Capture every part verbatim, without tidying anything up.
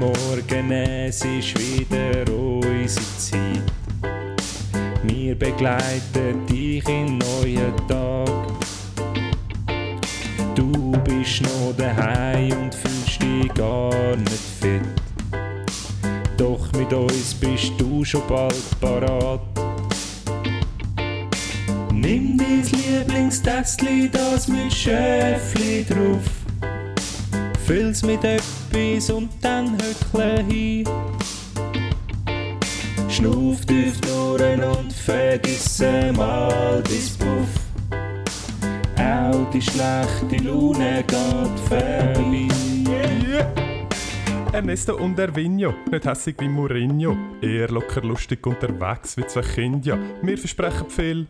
Sonntagmorgen, es ist wieder unsere Zeit. Wir begleiten dich in neuen Tag. Du bist noch daheim und fühlst dich gar nicht fit. Doch mit uns bist du schon bald parat. Nimm dein Lieblingstässchen, das mit Schäfli drauf. Füll's mit etwas und dann höckle hin. Schnuff tief durch und vergiss mal dein Puff. Auch die schlechte Laune geht vorbei. Yeah. Ernesto und Ervinho, nicht hässig wie Mourinho. Eher locker lustig unterwegs wie zwei Kinder. Wir versprechen viel,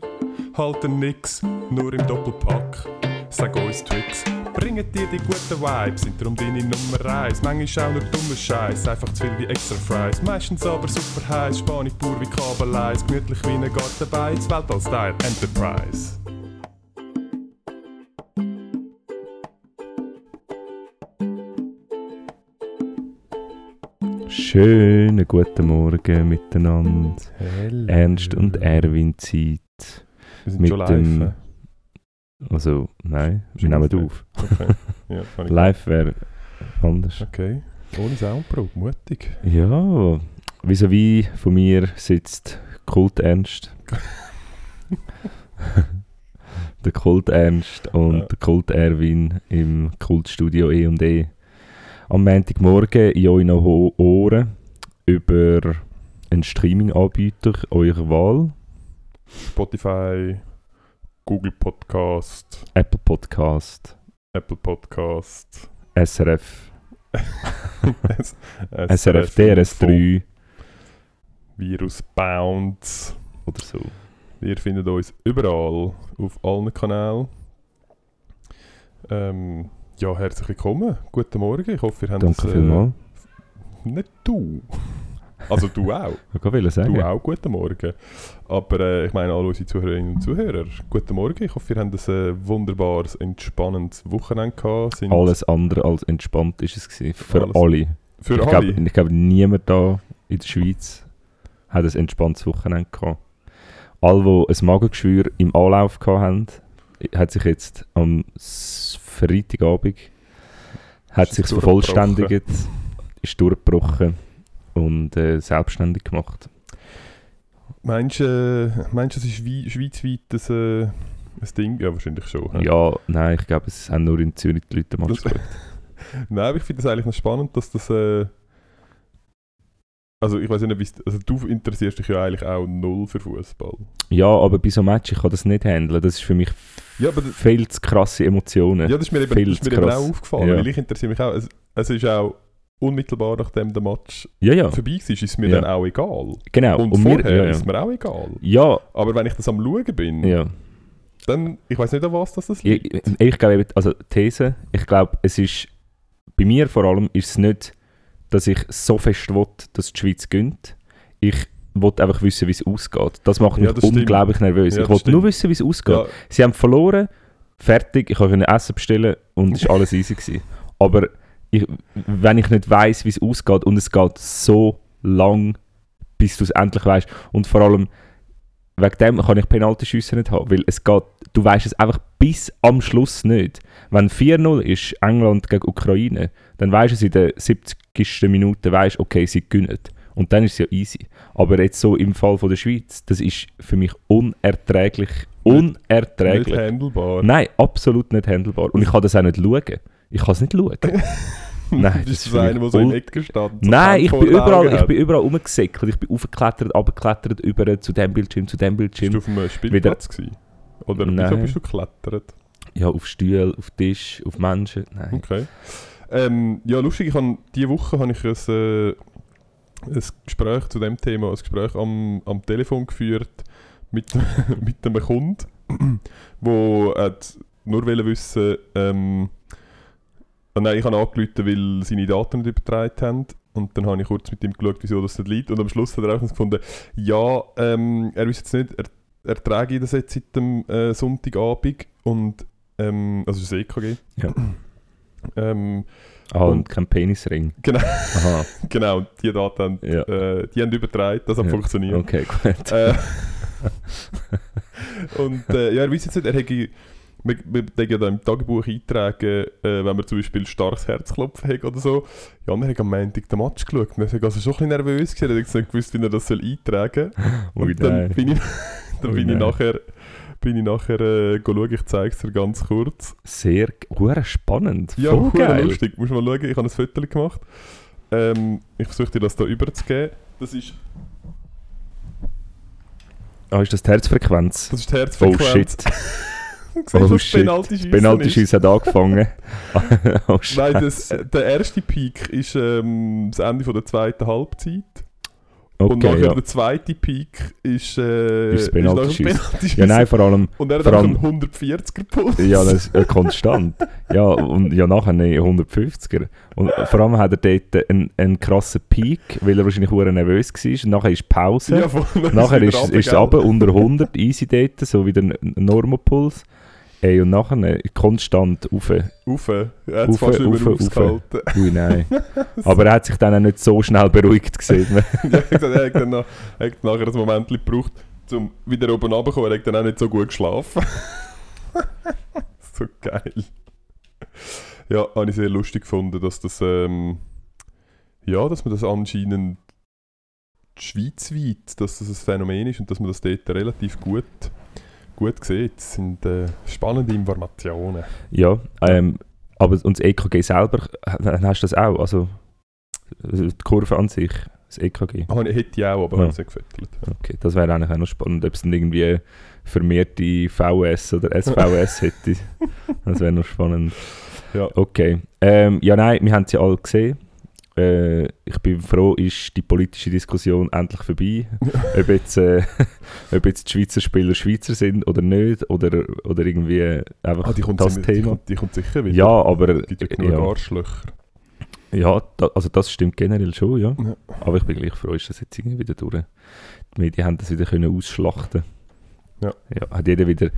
halten nix, nur im Doppelpack. Sag uns Tricks, bringen dir die guten Vibes, sind darum deine Nummer eins. Manchmal auch nur dummer Scheiß, einfach zu viel wie extra Fries. Meistens aber super heiß, spanisch pur wie Kabeleis. Gemütlich wie ein Gartenbeiz, Weltall-Style Enterprise. Schönen guten Morgen miteinander. Hello. Ernst und Erwin Zeit. Wir sind mit schon live. Dem, also, nein, wir nehmen es auf. Okay. Ja, live wäre anders. Okay, ohne Soundprobe, mutig. Ja, vis-à-vis von mir sitzt Kult Ernst. Der Kult Ernst und ja. Der Kult Erwin im Kultstudio E und E. Am Montagmorgen in euren Ohren über einen Streaming-Anbieter eurer Wahl. Spotify, Google Podcast, Apple Podcast, Apple Podcast, S R F, S- S- SRF, D R S drei, Virus Bounce oder so. Ihr findet uns überall, auf allen Kanälen. Ähm... Ja, herzlich willkommen. Guten Morgen. Ich hoffe, ihr habt es... Danke vielmals. Äh, nicht du. Also du auch. Ich kann sagen. Du auch, guten Morgen. Aber äh, ich meine, alle unsere Zuhörerinnen und Zuhörer, guten Morgen. Ich hoffe, ihr habt ein wunderbares, entspannendes Wochenende gehabt. Sind alles andere als entspannt war es gewesen. Für alles. Alle. Für ich alle? Glaube, ich glaube, niemand da in der Schweiz hat ein entspanntes Wochenende gehabt. Alle, die ein Magengeschwür im Anlauf hatten, hat sich jetzt am Freitagabend hat sich vervollständigt, ist durchgebrochen und äh, selbstständig gemacht. Meinst du, äh, meinst, das ist wie, schweizweit das, äh, ein Ding? Ja, wahrscheinlich schon. Ne? Ja, nein, ich glaube, es haben nur in Zürich die Leute mal gespielt. Nein, aber ich finde es eigentlich noch spannend, dass das... Äh, also ich weiß nicht, wie's, also du interessierst dich ja eigentlich auch null für Fußball. Ja, aber bei so einem Match, ich kann das nicht handeln. Das ist für mich ja, aber das, viel zu krasse Emotionen. Ja, das ist mir eben, das ist mir eben auch aufgefallen, ja. Weil ich interessiere mich auch. Es, es ist auch unmittelbar nachdem der Match ja, ja. vorbei war, ist mir ja. dann auch egal. Genau. Und, Und vorher mir, ja, ja. ist mir auch egal. Ja. Aber wenn ich das am Schauen bin, ja. dann, ich weiß nicht, an was das liegt. Ich, ich glaube, also These, ich glaube, es ist, bei mir vor allem ist es nicht... dass ich so fest will, dass die Schweiz gönnt. Ich will einfach wissen, wie es ausgeht. Das macht mich ja, das unglaublich stimmt. nervös. Ja, ich wollte nur wissen, wie es ausgeht. Ja. Sie haben verloren, fertig, ich konnte Essen bestellen und es war alles easy gewesen. Aber ich, wenn ich nicht weiss, wie es ausgeht und es geht so lang, bis du es endlich weißt. Und vor allem, wegen dem kann ich Penaltyschüsse nicht haben, weil es geht, du weißt es einfach bis am Schluss nicht. Wenn vier null ist, England gegen Ukraine, dann weißt du es in der siebzigsten Minute, weißt, okay, sie gewinnen. Und dann ist es ja easy. Aber jetzt so im Fall von der Schweiz, das ist für mich unerträglich. Unerträglich. Nicht, nicht handelbar. Nein, absolut nicht handelbar. Und ich kann das auch nicht schauen. Ich kann es nicht schauen. Nein, das ist das einer, der so in der Ecke gestanden hat. Nein, ich bin überall, ich bin überall rumgesäckelt. Ich bin aufgeklettert, runtergeklettert, über zu dem Bildschirm, zu dem Bildschirm. Bist du auf einem Spielplatz gewesen? Oder wieso bist du geklettert? Ja, auf Stühle, auf Tisch, auf Menschen. Nein. Okay. Ähm, ja, lustig, ich habe, diese Woche habe ich ein, äh, ein Gespräch zu dem Thema, ein Gespräch am, am Telefon geführt mit, mit einem Kunden, der nur wissen wollte, ähm, nein, ich habe angerufen, weil seine Daten nicht übertragen haben. Und dann habe ich kurz mit ihm geschaut, wieso das nicht liegt. Und am Schluss hat er auch gefunden, ja, ähm, er wüsste jetzt nicht, er, er träge das jetzt seit dem äh, Sonntagabend. Und, ähm, also es ist E K G. Ja. Ähm, ah, und, und kein Penisring. Genau, aha. Genau, die Daten, ja. äh, die haben übertragen, das hat ja. funktioniert. Okay, gut. Äh, und äh, ja, er weiss jetzt nicht, er hätte... Wir, wir denken ja im Tagebuch eintragen, äh, wenn man zum Beispiel starkes Herzklopfen hat oder so. Ja, wir haben am Montag den Match geschaut. Und er war also schon ein bisschen nervös, er hat nicht gewusst, wie er das eintragen soll. Und dann bin ich, dann bin ich nachher... bin ich nachher äh, schauen, ich zeige es dir ganz kurz. Sehr spannend, ja, voll geil. Lustig. Musst mal schauen, ich habe ein Foto gemacht. Ähm, ich versuche dir das hier überzugeben. Das ist... Ah, ist das die Herzfrequenz? Das ist die Herzfrequenz. Oh shit. Siehst, oh shit, das Penalty-Schiessen hat angefangen. Oh, nein, das, der erste Peak ist ähm, das Ende von der zweiten Halbzeit. Okay, und nachher ja. der zweite Peak ist, äh, ist Penalty-Schiessen. Ja, nein, vor allem... Und er hat auch einen hundertvierziger-Puls. Ja, das ist äh, konstant. Ja, und ja, nachher einen hundertfünfziger. Und vor allem hat er dort einen, einen krassen Peak, weil er wahrscheinlich sehr nervös war. Und nachher ist Pause. Ja, voll, nachher ist, ist, ist es runter unter hundert, easy dort, so wie der Normopuls. Ey, und nachher konstant rauf. Rauf? Er hat es fast nicht mehr ausgehalten. Ui, nein. Aber er hat sich dann auch nicht so schnell beruhigt gesehen. Ja, ich gesagt, er hat dann noch, er hat nachher ein Moment gebraucht, um wieder oben runterzukommen. Er hat dann auch nicht so gut geschlafen. So geil. Ja, habe ich sehr lustig gefunden, dass das, ähm, ja, dass man das anscheinend schweizweit, dass das ein Phänomen ist und dass man das dort relativ gut... Gut gesehen, das sind äh, spannende Informationen. Ja, ähm, aber und das E K G selber, hast du das auch? Also die Kurve an sich, das E K G? Oh, ich hätte die auch, aber ja. habe ich nicht gefüttert. Ja. Okay, das wäre eigentlich auch noch spannend, ob es dann irgendwie vermehrte V S oder S V S hätte. Das wäre noch spannend. Ja, okay. Ähm, ja, nein, wir haben sie alle gesehen. Äh, ich bin froh, ist die politische Diskussion endlich vorbei. ob, jetzt, äh, ob jetzt die Schweizer Spieler Schweizer sind oder nicht, oder, oder irgendwie einfach ah, die kommt das sie, Thema. Die kommt, die kommt sicher wieder. Ja, aber... Die gibt ja genug Arschlöcher. Ja, da, also das stimmt generell schon, ja. ja. Aber ich bin gleich froh, ist das jetzt irgendwie wieder durch. Die Medien haben das wieder können ausschlachten. Ja. Ja, hat jeder wieder...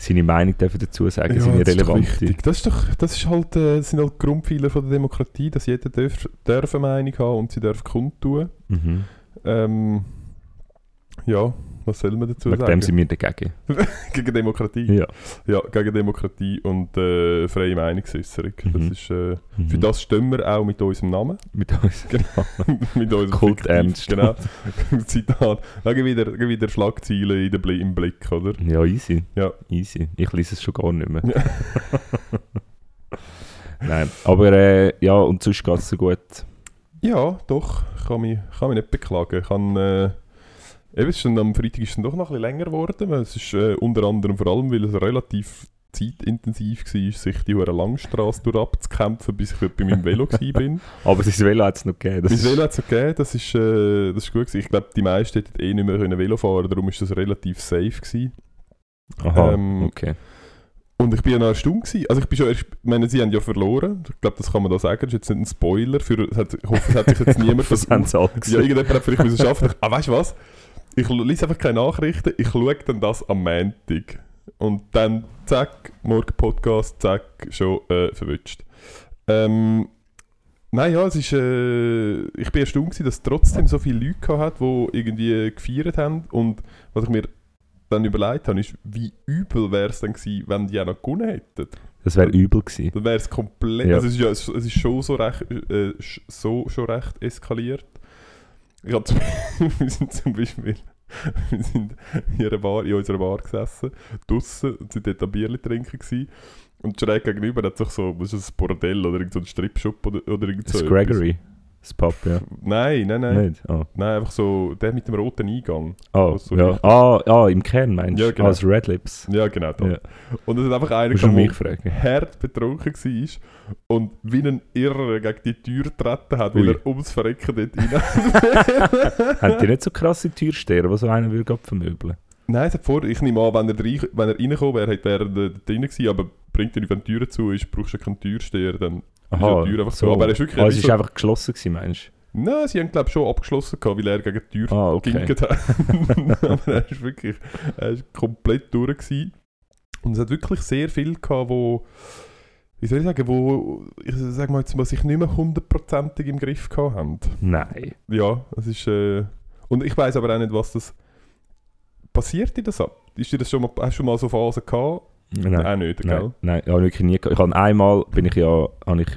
Seine Meinung dürfen dazu sagen, ja, seine relevante. Das ist doch, das ist halt, das sind halt Grundpfeiler von der Demokratie, dass jeder darf, darf eine Meinung haben und sie darf kundtun. Mhm. Ähm, ja, was soll man dazu Wegen sagen? Wegen dem sind wir dagegen. Gegen Demokratie? Ja. Ja, gegen Demokratie und äh, freie Meinungsäußerung. Mhm. Das ist, äh, mhm. Für das stehen wir auch mit unserem Namen. Mit unserem Namen. Mit unserem Kult Ernst. Genau. Zitat. Ja, gib wieder, gib wieder Schlagzeilen in den Bl- im Blick, oder? Ja, easy. Ja. Easy. Ich lese es schon gar nicht mehr. Ja. Nein, aber äh, ja, und sonst geht es so gut. Ja, doch. Ich kann mich, kann mich nicht beklagen. Ich kann... Äh, Eben, schon am Freitag ist es dann doch noch ein bisschen länger geworden. Es ist äh, unter anderem vor allem, weil es relativ zeitintensiv war, sich die hohe Langstrasse durch abzukämpfen, bis ich bei meinem Velo war. Aber das Velo hat es noch gegeben. Das mein Velo hat es noch gegeben, das ist, äh, das ist gut gewesen. Ich glaube, die meisten hätten eh nicht mehr können Velo fahren können, darum war das relativ safe gewesen. Aha, ähm, okay. Und ich war ja noch erstaunt gewesen. Also ich bin schon erst, ich meine, sie haben ja verloren. Ich glaube, das kann man da sagen. Das ist jetzt nicht ein Spoiler. Für, hat, ich hoffe, es hat sich jetzt niemand versucht. Ja, irgendjemand hat vielleicht müssen schaffen. Ah, weißt du was? Ich lese einfach keine Nachrichten, ich schaue dann das am Montag. Und dann, zack, morgen Podcast, zack, schon äh, verwünscht. Ähm, nein, ja, es ist, äh, ich war erstaunt gewesen, dass es trotzdem so viele Leute hatte, die irgendwie gefeiert haben. Und was ich mir dann überlegt habe, ist, wie übel wäre es denn gewesen, wenn die auch noch gewonnen hätten. Das wäre übel gewesen. Dann wäre es komplett, ja. Also es, ist, ja, es, es ist schon so recht, äh, so, schon recht eskaliert. Ich hab zum Beispiel, wir sind zum Beispiel wir sind in, Bar, in unserer Bar gesessen, draussen, und sind dort ein Bierchen trinken gewesen. Und schräg gegenüber hat sich so, was ist das, ein Bordell oder irgendein so Stripshop oder, oder irgend so. Das Gregory, das Pub, ja. Nein, nein, nein. Oh. Nein, einfach so, der mit dem roten Eingang. Oh, so ja. ah, ah, im Kern meinst du? Ja, genau. Ah, das Red Lips. Ja, genau. Ja. Und es hat einfach einer gekommen, der hart betrunken war und wie ein Irrer gegen die Tür getreten hat, weil Ui. er ums Verrecken dort rein. Hat ihr nicht so krasse Türsteher, die so einen würde abvermöbeln? Nein, es hat vor, ich nehme an, wenn er, rein, wenn er reingekommen wäre, wäre er da drin gewesen, aber bringt er nicht, wenn die Türen zu ist, brauchst du keinen Türsteher, dann Aha, ist die Tür einfach so. so. Aber er ist wirklich also es war so einfach geschlossen gewesen, meinst du? Nein, sie haben glaube ich schon abgeschlossen, weil er gegen die Tür ah, okay. ging. Aber er ist wirklich er ist komplett durch gewesen. Und es hat wirklich sehr viel gehabt, wo wie soll ich sagen, wo ich sag mal, jetzt mal sich nicht mehr hundertprozentig im Griff gehabt haben. Nein. Ja, es ist... Äh, und ich weiss aber auch nicht, was das... Passiert dir das ab? Ist dir das schon mal, hast du schon mal so Phasen gehabt? Nein. Auch nicht, nein, gell? Nein, ich habe wirklich nie gehabt. Ich habe einmal, bin ich ja... Habe ich,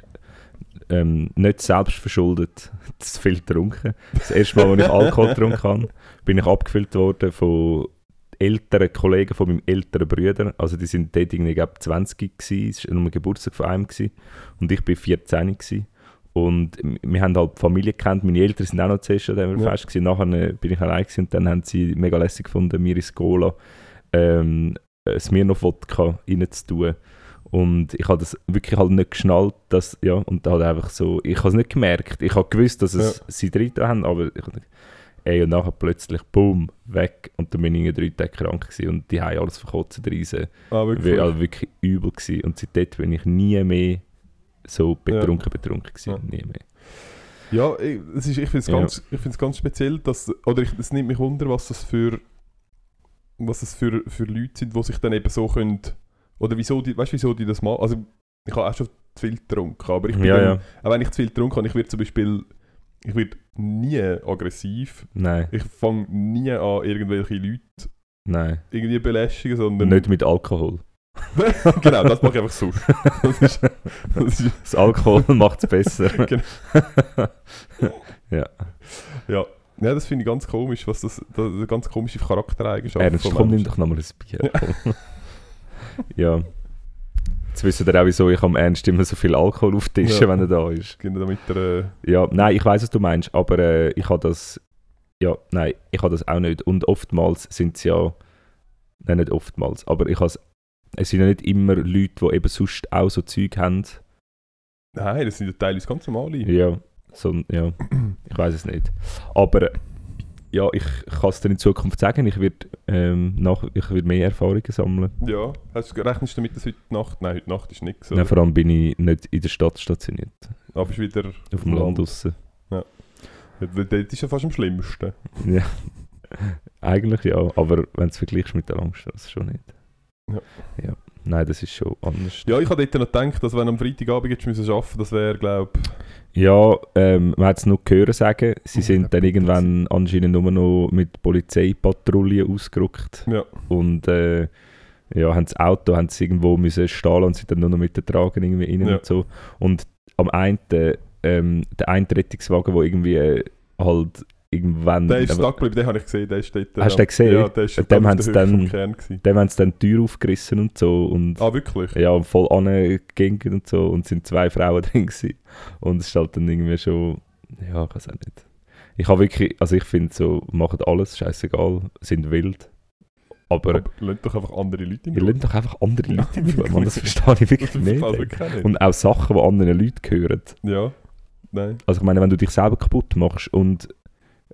Ähm, nicht selbst verschuldet zu viel getrunken. Das erste Mal, als ich Alkohol getrunken habe, bin ich abgefüllt worden von älteren Kollegen, von meinem älteren Bruder. Also die waren dort irgendwie, glaube ich, zwanzig gewesen. Es war nur ein Geburtstag von einem gewesen. Und ich war vierzehn gewesen. Und wir haben halt die Familie gekannt. Meine Eltern waren auch noch zuerst an diesem ja. Fest gewesen. Nachher bin ich allein gewesen und dann haben sie mega lässig gefunden, mir ins Cola ähm, Smirnoff-Wodka reinzutun. Und ich habe das wirklich halt nicht geschnallt, dass, ja, und halt einfach so, ich habe es nicht gemerkt. Ich habe gewusst, dass es ja. sie drin haben, aber ich habe ey, und nachher plötzlich, boom, weg. Und dann bin ich drei Tage krank gewesen und die haben alles verkotzen reisen. Ah, wirklich? Also wirklich übel gewesen. Und seitdem bin ich nie mehr so betrunken, ja. betrunken gewesen, ja. nie mehr. Ja, ich, das ist, ich finde es ja. ganz, ganz speziell, dass, oder es nimmt mich wunder, was das für, was das für, für Leute sind, die sich dann eben so können... Oder wieso die, weißt du, wieso die das machen? Also, ich habe auch schon zu viel getrunken, aber ich bin ja, dann, ja. auch wenn ich zu viel getrunken habe, ich werde zum Beispiel, ich werde nie aggressiv. Nein. Ich fange nie an, irgendwelche Leute Nein. irgendwie belästigen, sondern... Nicht mit Alkohol. Genau, das mache ich einfach so. Das, ist, das, ist das Alkohol macht es besser. Genau. ja. ja. Ja, das finde ich ganz komisch, was das, das, das ganz komische Charaktereigenschaft Ernst, komm, nimm doch nochmal ein Bier. Ja. Ja, jetzt wisst ihr auch, wieso ich am Ernst immer so viel Alkohol auftische, ja. wenn er da ist. Genau, damit er... Äh ja, nein, ich weiss, was du meinst, aber äh, ich habe das... Ja, nein, ich habe das auch nicht. Und oftmals sind es ja... Nein, nicht oftmals, aber ich has, es sind ja nicht immer Leute, die eben sonst auch so Zeug haben. Nein, das sind ja teilweise ganz normale. Ja, so, ja. ich weiss es nicht. Aber... Ja, ich kann es dir in Zukunft sagen, ich werde ähm, werd mehr Erfahrungen sammeln. Ja, hast du, rechnest du damit, dass heute Nacht... Nein, heute Nacht ist nichts. Nein, vor allem bin ich nicht in der Stadt stationiert. Aber bist wieder... Auf dem Land draussen. Ja. ja. Das ist ja fast am schlimmsten. Ja, eigentlich ja, aber wenn du es vergleichst mit der Langstrasse schon nicht. Ja. ja. Nein, das ist schon anders. Ja, ich habe dort noch gedacht, dass wenn am Freitagabend jetzt müssen arbeiten, das wäre, glaube ich... Ja, ähm, man hat es nur gehört sagen. Sie oh, sind dann irgendwann anscheinend nur noch mit Polizeipatrouillen ausgerückt. Ja. Und äh, ja, haben das Auto haben sie irgendwo müssen stahlen und sind dann nur noch mit den Tragen irgendwie rein ja. und so. Und am einen, ähm, der einen Rettungswagen, der irgendwie halt... Irgendwann, der ist stark geblieben, den habe ich gesehen. Der ist dort, hast du den gesehen? Ja, der ist auf dem Kern gewesen. Dem haben sie dann die Tür aufgerissen und so. Und, ah, wirklich? Ja, voll angegangen und so. Und es waren zwei Frauen drin gewesen. Und es ist halt dann irgendwie schon... Ja, ich weiß auch nicht. Ich habe wirklich... Also ich finde so, machen alles, scheißegal, sind wild. Aber... aber lasst doch einfach andere Leute im Blut. Ihr lasst doch einfach andere Leute im Blut, Mann, das verstehe ich wirklich nicht. Also nicht. Und auch Sachen, die anderen Leuten gehören. Ja, nein. Also ich meine, wenn du dich selber kaputt machst und...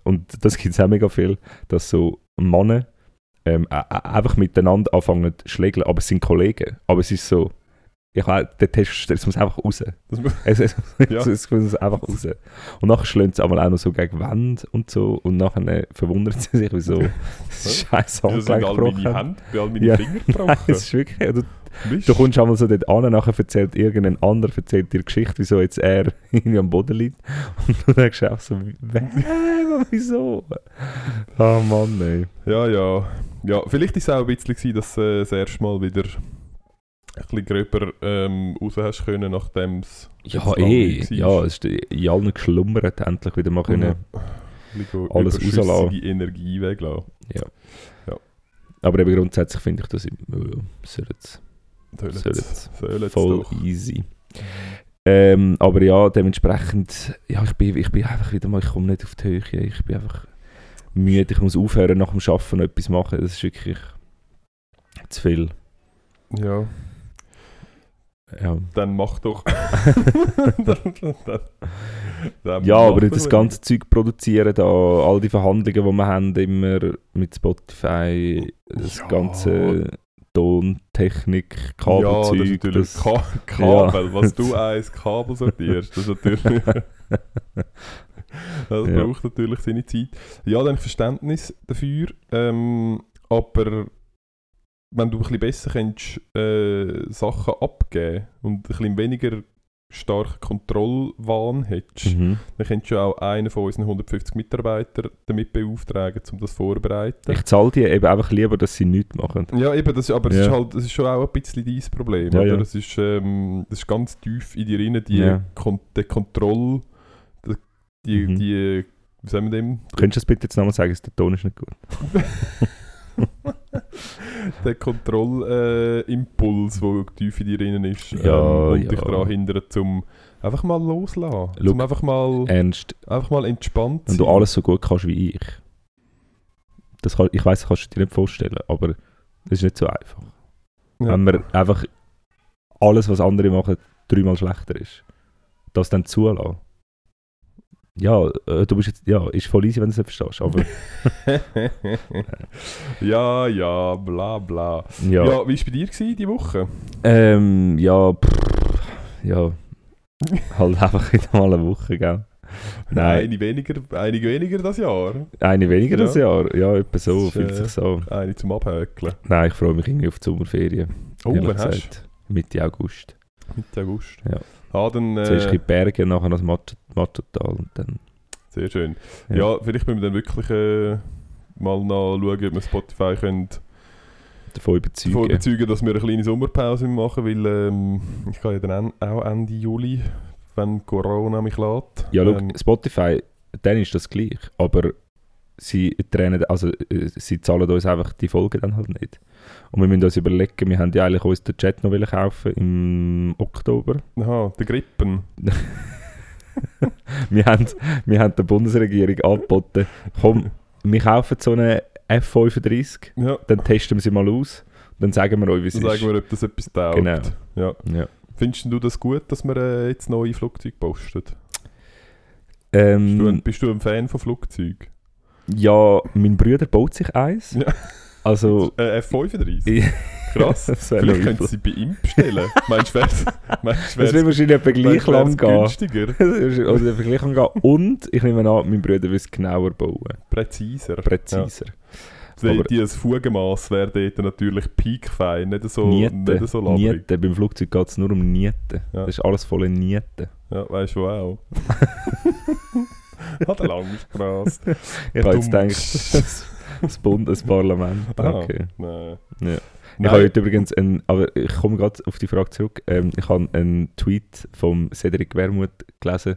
Und das gibt es auch mega viel, dass so Männer ähm, äh, einfach miteinander anfangen zu schlägeln, aber es sind Kollegen. Aber es ist so, ich glaube, der Test, es muss einfach raus. Es, es, ja. es muss einfach raus. Und nachher schlägt es einmal auch noch so gegen Wände und so. Und nachher verwundert sie sich, wieso scheiß Handgelenk gebrochen. All meine Hände, bei all meine ja. Finger gebrochen. Nein, es ist wirklich, ja, du, du kommst einmal so dort an, nachher erzählt irgendein anderer, erzählt dir Geschichte, wieso jetzt er irgendwie am Boden liegt. Und du denkst auch so, wieso? Ah, oh Mann, ey. Ja, ja. Ja, vielleicht war es auch ein bisschen, dass äh, das erste Mal wieder ein bisschen gröber ähm, raus hast können, nachdem es... Ja, eh. Ja, es ist in allen geschlummert, endlich wieder mal können mhm. alles rauslassen. Die Energie weglassen. Ja. ja. Aber eben grundsätzlich finde ich, dass ich... Sollen es. Voll doch. Easy. Ähm, aber ja, dementsprechend, ja, ich bin, ich bin einfach wieder mal, ich komme nicht auf die Höhe, ich bin einfach müde, ich muss aufhören nach dem Arbeiten etwas machen, das ist wirklich zu viel. Ja. ja. Dann mach doch. dann, dann, dann, dann ja, aber das ganze Zeug produzieren, da, all die Verhandlungen, die wir haben, immer mit Spotify, das ja. ganze... Tontechnik, Kabelzeug. Ja, das ist natürlich das, Ka- Kabel, ja. was du eins Kabel sortierst, das ist natürlich... das ja. braucht natürlich seine Zeit. Ja, dann Verständnis dafür, ähm, aber wenn du ein bisschen besser könntest, äh, Sachen abgeben und ein bisschen weniger starken Kontrollwahn hättest, mhm. dann könntest du auch einen von unseren hundertfünfzig Mitarbeitern damit beauftragen, um das vorzubereiten. Ich zahle dir eben einfach lieber, dass sie nichts machen. Ja, eben, das, aber ja. es ist halt, das ist schon auch ein bisschen dein Problem. Ja, oder? Ja. Das, ist, ähm, das ist ganz tief in dir rein, die, ja. Kon- die Kontrolle, die, die, mhm. die, wie sagen wir dem? Könntest du das bitte jetzt nochmal sagen, der Ton ist nicht gut. Der Kontrollimpuls, äh, der tief in dir drin ist, ja, ähm, und ja. dich daran hindert, um einfach mal loszulassen. Look, zum einfach mal, ernst. einfach mal entspannt zu sein. Wenn du alles so gut kannst wie ich. Das kann, ich weiss, das kannst du dir nicht vorstellen, aber das ist nicht so einfach. Ja. Wenn man einfach alles, was andere machen, dreimal schlechter ist. Das dann zulassen. Ja, du bist jetzt, ja, ist voll easy, wenn du es nicht verstehst, aber... ja, ja, bla bla. Ja, ja, wie war es bei dir gewesen, die Woche? Ähm, ja, pff, ja, halt einfach wieder mal eine Woche, gell? Nein. Eine weniger, eine weniger das Jahr. Eine weniger ja. das Jahr, ja, etwa so, ist, fühlt sich so. Eine zum Abhäkeln. Nein, ich freue mich irgendwie auf die Sommerferien. Oh, wann hast du? Mitte August. Mitte August. Ja. Ah, dann, äh, zuerst in die Berge, nachher das Mattotal und dann... Sehr schön. Ja, ja, vielleicht müssen wir dann wirklich äh, mal nachschauen, ob wir Spotify können davon überzeugen. davon überzeugen, dass wir eine kleine Sommerpause machen, weil ähm, ich gehe ja dann auch Ende Juli, wenn Corona mich lässt. Ja, ähm, schau, Spotify, dann ist das gleich, aber sie, trainen, also, äh, sie zahlen uns einfach die Folgen dann halt nicht. Und wir müssen uns überlegen, wir haben ja eigentlich uns den Chat noch kaufen im Oktober. Aha, den Grippen. wir, haben, wir haben der Bundesregierung angeboten, komm, wir kaufen so eine F fünfunddreißig, ja. dann testen wir sie mal aus, dann sagen wir euch, wie es ist. Dann sagen wir, ob das etwas taugt. Genau. Ja. Ja. Findest du das gut, dass wir äh, jetzt neue Flugzeuge posten? Ähm, bist, du ein, bist du ein Fan von Flugzeugen? Ja, mein Bruder baut sich eins. Ja. Also, äh, F fünfunddreißig? Krass. Vielleicht könnten sie bei ihm bestellen. Meinst du, wär's, meinst, wär's, das wird wahrscheinlich etwa gleich lang gehen. Günstiger. Also, etwa gleich lang gehen. Und ich nehme an, mein Bruder will es genauer bauen. Präziser. Präziser. Ja. Die, die das Fugenmass wäre dort natürlich peakfein, nicht so, nicht so labrig. Nieten. Beim Flugzeug geht es nur um Nieten. Ja. Das ist alles voller Nieten. Ja, weißt du auch. Hat eine lange Straße. Ich habe jetzt gedacht, das Bundesparlament. Okay. Ah, nee. Ja. Ich habe heute übrigens, einen, aber ich komme gerade auf die Frage zurück, ähm, ich habe einen Tweet von Cedric Wermuth gelesen,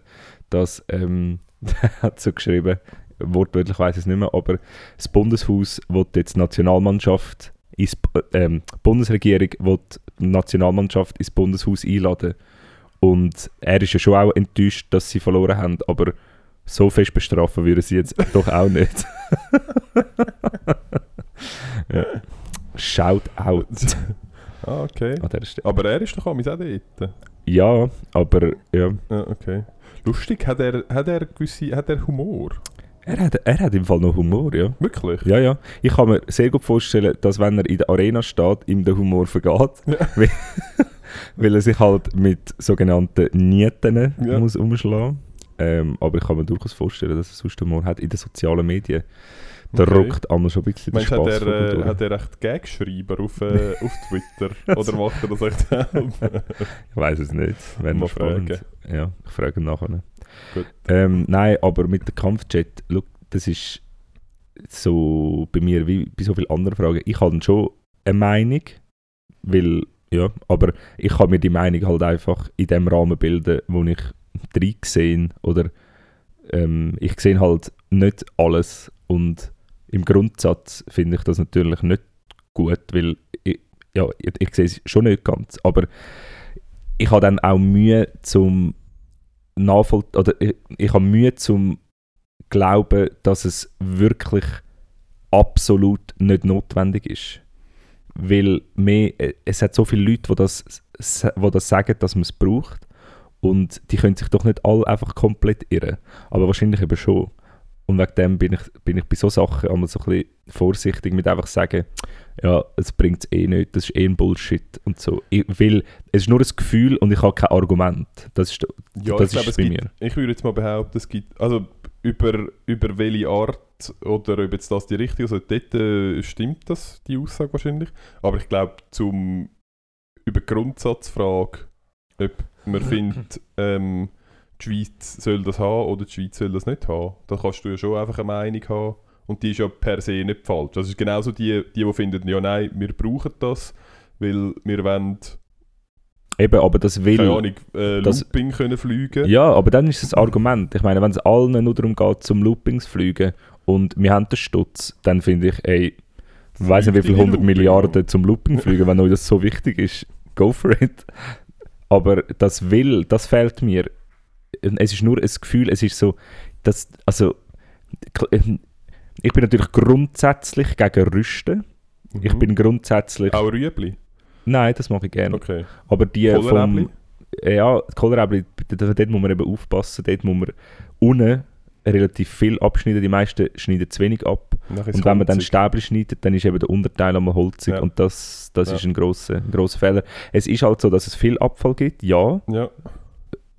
dass, ähm, der hat so geschrieben, wortwörtlich weiss ich es nicht mehr, aber das Bundeshaus will jetzt Nationalmannschaft ins, ähm, die Bundesregierung will die Nationalmannschaft ins Bundeshaus einladen. Und er ist ja schon auch enttäuscht, dass sie verloren haben, aber so fest bestrafen würden sie jetzt doch auch nicht. Ja. Shout out. Ah, okay. Aber er ist doch auch dort. Ja, aber ja. Ah, okay. Lustig, hat er, hat er gewisse, hat er Humor? Er hat, er hat im Fall noch Humor, ja. Wirklich? Ja, ja. Ich kann mir sehr gut vorstellen, dass wenn er in der Arena steht, ihm der Humor vergeht. Ja. Weil, weil er sich halt mit sogenannten Nieten ja. muss umschlagen. Ähm, aber ich kann mir durchaus vorstellen, dass er sonst Humor hat in den sozialen Medien. Da okay. ruckt einmal schon ein bisschen der Spass von mir durch. Hat er echt Gagschreiber auf, äh, auf Twitter? Oder macht er das echt selber? Ich weiss es nicht. Wäre noch spannend. Ja, ich frage ihn nachher. Gut. Ähm, nein, aber mit dem Kampfchat, look, das ist so bei mir wie bei so vielen anderen Fragen. Ich habe schon eine Meinung, weil, ja, aber ich kann mir die Meinung halt einfach in dem Rahmen bilden, wo ich drin sehe. Oder ähm, ich sehe halt nicht alles und im Grundsatz finde ich das natürlich nicht gut, weil ich, ja, ich, ich sehe es schon nicht ganz, aber ich habe dann auch Mühe zum Nachvollziehen, oder ich, ich habe Mühe zum Glauben, dass es wirklich absolut nicht notwendig ist. Weil mehr, es hat so viele Leute, die das, die das sagen, dass man es braucht und die können sich doch nicht alle einfach komplett irren, aber wahrscheinlich eben schon. Und wegen dem bin ich, bin ich bei so Sachen einmal so ein bisschen vorsichtig mit einfach sagen, ja, es bringt es eh nicht, das ist eh ein Bullshit und so. Ich will, es ist nur ein Gefühl und ich habe kein Argument. Das ist, ja, das ich ist glaube, bei es gibt, mir. Ich würde jetzt mal behaupten, es gibt, also über, über welche Art gibt oder ob jetzt das die richtige ist. Also dort äh, stimmt das, die Aussage wahrscheinlich. Aber ich glaube, zum über die Grundsatzfrage, ob man findet, ähm, die Schweiz soll das haben oder die Schweiz soll das nicht haben, da kannst du ja schon einfach eine Meinung haben. Und die ist ja per se nicht falsch. Das ist genauso die, die, die finden, ja nein, wir brauchen das, weil wir wollen... Eben, aber das will... Keine Ahnung, äh, Looping das, können fliegen. Ja, aber dann ist das Argument. Ich meine, wenn es allen nur darum geht, zum Loopings zu fliegen und wir haben den Stutz, dann finde ich, ey, ich weiss nicht, wie viel hundert Milliarden zum Looping fliegen, wenn euch das so wichtig ist, go for it. Aber das will, das fehlt mir. Es ist nur ein Gefühl, es ist so, dass, also... Ich bin natürlich grundsätzlich gegen Rüsten. Mhm. Ich bin grundsätzlich... Auch Rüebli? Nein, das mache ich gerne. Okay. Aber die vom... Ja, Kohlräbli, dort muss man eben aufpassen. Dort muss man unten relativ viel abschneiden. Die meisten schneiden zu wenig ab. Und wenn man dann Stäbli schneidet, dann ist eben der Unterteil am holzig. Ja. Und das, das ja. ist ein grosser, grosser Fehler. Es ist halt so, dass es viel Abfall gibt. Ja. ja.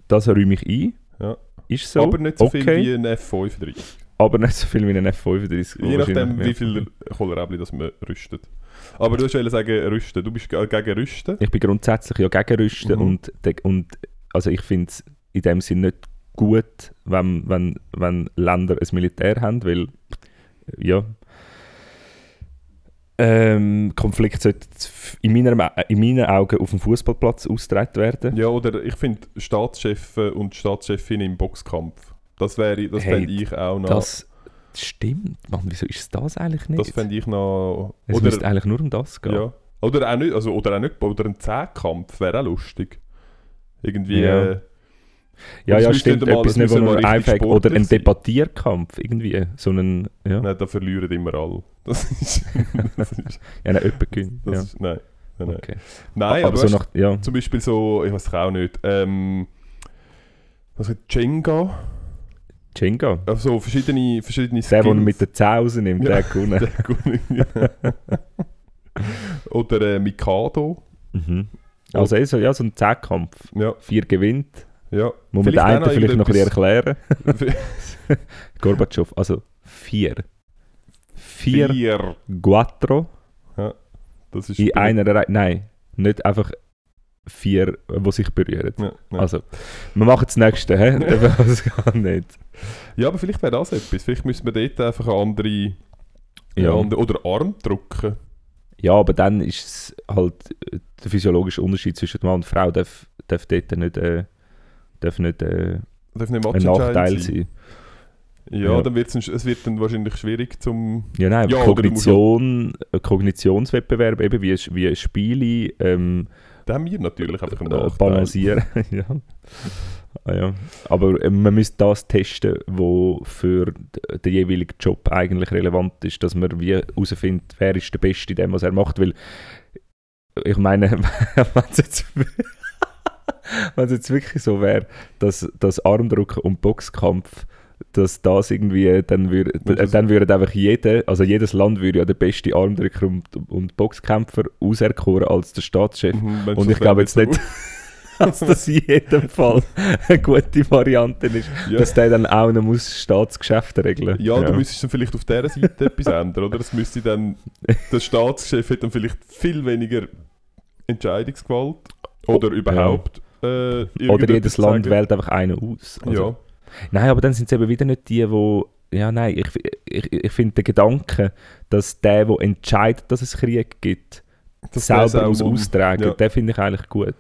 Das räume ich ein. Ja. Ist so. Aber nicht so okay. viel wie ein F fünfunddreißig. Aber nicht so viel wie ein F fünfunddreißig. Je nachdem, wie viel Kohlräbli das man rüstet. Aber du wolltest sagen, rüsten. Du bist gegen Rüsten? Ich bin grundsätzlich ja gegen Rüsten. Mhm. Und, und also ich finde es in dem Sinne nicht gut, wenn, wenn, wenn Länder ein Militär haben, weil ja, ähm, Konflikt sollte in, meiner, in meinen Augen auf dem Fußballplatz ausgetragen werden. Ja, oder ich finde Staatschefs und Staatschefinnen im Boxkampf. Das, wäre, das hey, fände ich auch noch... Das stimmt, Mann, wieso ist das eigentlich nicht? Das fände ich noch... Es oder, müsste eigentlich nur um das gehen. Ja. Oder auch nicht, also, oder auch nicht, oder ein Zehnkampf wäre auch lustig. Irgendwie... Ja, äh, ja, ja stimmt, mal, etwas nicht, wo nur einfach... Oder ein Debattierkampf, irgendwie, so einen... Ja. Nein, da verlieren immer alle. Das ist... das ist ja, nein, jemand gewinnt. Ja. Nein, nein, nein. Okay. Nein, aber, aber so weißt, nach, ja. zum Beispiel so, ich weiß auch nicht, ähm... Also Jenga... Jenga. Also verschiedene, verschiedene Skins. Der, der mit den Zähnen nimmt, ja, der Kuhn. Oder äh, Mikado. Mhm. Also oh. so, ja, so ein Zehnkampf. Ja. Vier gewinnt. Ja. Muss man den einen vielleicht noch ein bisschen erklären. Gorbatschow, also vier. Vier, vier. Quattro. Ja. Das ist in einer Reihe. Nein, nicht einfach... Vier, die sich berühren. Ja, ja. Also, wir machen das Nächste, hä? Das geht nicht. Ja, aber vielleicht wäre das etwas. Vielleicht müssen wir dort einfach andere, ja. andere... Oder Arm drücken. Ja, aber dann ist es halt... Der physiologische Unterschied zwischen Mann und Frau darf, darf dort nicht... Äh, darf nicht, äh, darf nicht ein Nachteil sein. sein. Ja, ja, dann wird's, es wird dann wahrscheinlich schwierig zum... Ja, nein, ja, Kognition, Kognitionswettbewerb, eben wie, wie Spiele... Ähm, Da haben wir natürlich einfach einen Nachteil. Balancieren, ja. Ah, ja. Aber man müsste das testen, was für den jeweiligen Job eigentlich relevant ist, dass man wie herausfindet, wer ist der Beste in dem, was er macht. Weil, ich meine, wenn es jetzt, jetzt wirklich so wäre, dass das Armdrücken und Boxkampf, dass das irgendwie, dann würde dann würde einfach jeder, also jedes Land würde ja den besten Armdrücker und, und Boxkämpfer auserkoren als der Staatschef. Mhm, und ich glaube jetzt nicht, dass das in jedem Fall eine gute Variante ist, ja. dass der dann auch noch muss Staatsgeschäfte regeln. Ja, ja, du müsstest dann vielleicht auf dieser Seite etwas ändern, oder? Das müsste dann, der Staatschef hätte dann vielleicht viel weniger Entscheidungsgewalt oder oh, überhaupt. Ja. Äh, oder jedes Land wählt einfach einen aus. Also, ja. Nein, aber dann sind es eben wieder nicht die, die... Ja, nein, ich, ich, ich finde den Gedanken, dass der, der entscheidet, dass es Krieg gibt, das selber muss austragen, ja. den finde ich eigentlich gut.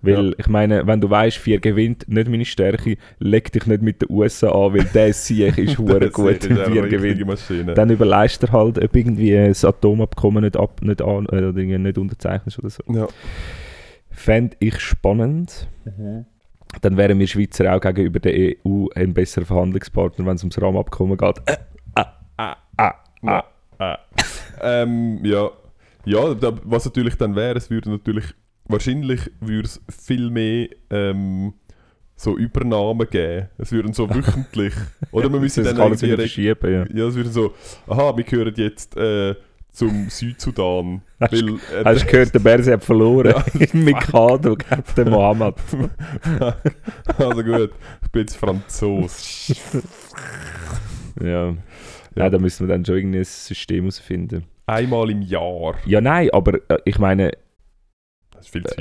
Weil, ja. ich meine, wenn du weißt, vier gewinnt, nicht meine Stärke, leg dich nicht mit den U S A an, weil der Sieg ist verdammt gut, vier gewinnt. Dann überleist er halt, ob irgendwie das Atomabkommen nicht, ab, nicht, an, oder nicht unterzeichnest oder so. Ja. Fände ich spannend. Mhm. Dann wären wir Schweizer auch gegenüber der E U ein besserer Verhandlungspartner, wenn es ums Rahmenabkommen geht. Äh, äh, äh, äh, äh. Ja. Äh. ähm, ja, ja da, was natürlich dann wäre, es würde natürlich, wahrscheinlich würde es viel mehr ähm, so Übernahmen geben. Es würden so wöchentlich, oder man müsste dann alles wieder verschieben. Ja. ja, es würden so, aha, wir gehören jetzt... Äh, zum Südsudan. Hast, weil, äh, hast du gehört, der Berse hat verloren. Im Mikado gegen den Mohammed. Also gut, ich bin jetzt Franzose. ja. Nein, da müssen wir dann schon irgendein System herausfinden. Einmal im Jahr? Ja, nein, aber ich meine,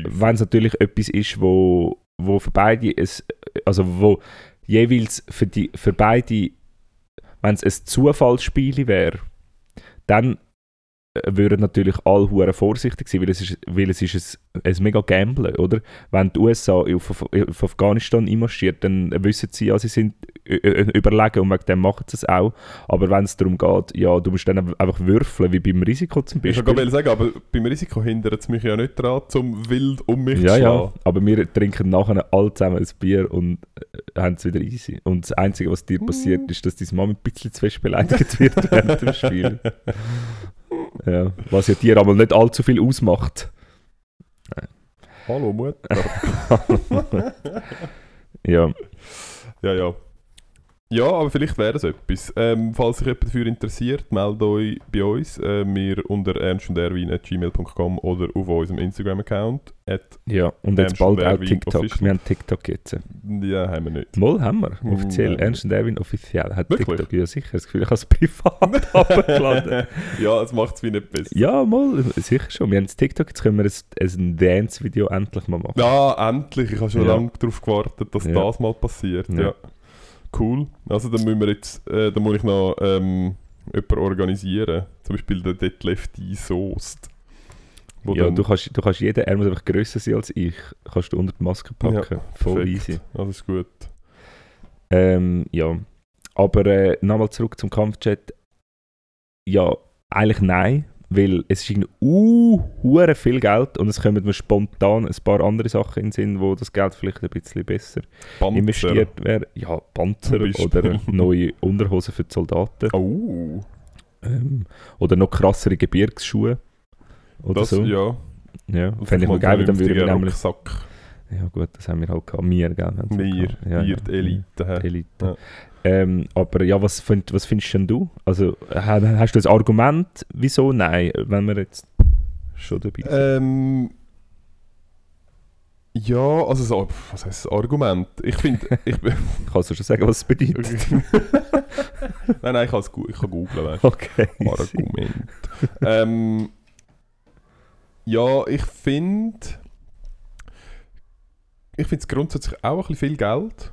wenn es natürlich etwas ist, wo, wo für beide es, also wo jeweils für, die, für beide, wenn es ein Zufallsspiel wäre, dann würden natürlich alle Huren vorsichtig sein, weil es ist, weil es ist ein, ein mega Gamblen, oder? Wenn die U S A auf, auf Afghanistan einmarschiert, dann wissen sie ja, sie sind überlegen und wegen dem machen sie es auch. Aber wenn es darum geht, ja, du musst dann einfach würfeln, wie beim Risiko zum Beispiel. Ich wollte sagen, aber beim Risiko hindert es mich ja nicht daran, zum wild um mich ja, zu schlagen. Ja, aber wir trinken nachher alle zusammen ein Bier und haben es wieder easy. Und das Einzige, was dir passiert, mm. ist, dass deine Mama ein bisschen zu fest beleidigt wird während dem Spiel. Ja, was ja dir aber nicht allzu viel ausmacht. Nein. Hallo Mutter. Ja. Ja, ja. Ja, aber vielleicht wäre es etwas. Ähm, falls sich jemand dafür interessiert, meldet euch bei uns. Äh, wir unter ernst und erwin at gmail punkt com oder auf unserem Instagram-Account. Ja, und jetzt bald auch TikTok. Official. Wir haben TikTok jetzt. Ja, haben wir nicht. Mal haben wir, offiziell. Nein. Ernst und Erwin offiziell. Hat wirklich? TikTok, ja sicher. Das Gefühl, ich habe es privat abgeladen. Ja, das macht es wie nicht besser. Ja, mal, sicher schon. Wir haben das TikTok, jetzt können wir ein, ein Dance-Video endlich mal machen. Ja, endlich. Ich habe schon ja. lange darauf gewartet, dass ja. das mal passiert. Ja. Ja. Cool. Also dann müssen wir jetzt, äh, dann muss ich noch ähm, jemanden organisieren. Zum Beispiel den Detlef die Soest. Ja, du kannst, du kannst jeden, er muss einfach grösser sein als ich. Kannst du unter die Maske packen. Ja, voll perfekt. Easy. Das ist gut. Ähm, ja. Aber äh, nochmal zurück zum Kampfchat. Ja, eigentlich nein. Weil es ist irgendwie uh, hure viel Geld und es kommen mir spontan ein paar andere Sachen in den Sinn, wo das Geld vielleicht ein bisschen besser Panzer. investiert wäre. Ja, Panzer oder neue Unterhosen für die Soldaten. Oh. Ähm, oder noch krassere Gebirgsschuhe. Oder das, so. Ja. Ja, fände ich mal geil, dann würden wir nämlich... Sack. Ja gut, das haben wir halt gehabt. Wir, gell? Wir, ja, wir, ja. die Elite. Ja. Elite. Ja. Ähm, aber ja, was, find, was findest denn du? Also, hast du ein Argument? Wieso? Nein, wenn wir jetzt schon dabei sind. Ähm, ja, also so, was heisst das Argument? Ich finde... Ich kannst du schon sagen, was es bedeutet? nein, nein, ich, ich kann googlen, weißt du. Okay. Argument. ähm, ja, ich finde... Ich finde es grundsätzlich auch ein bisschen viel Geld.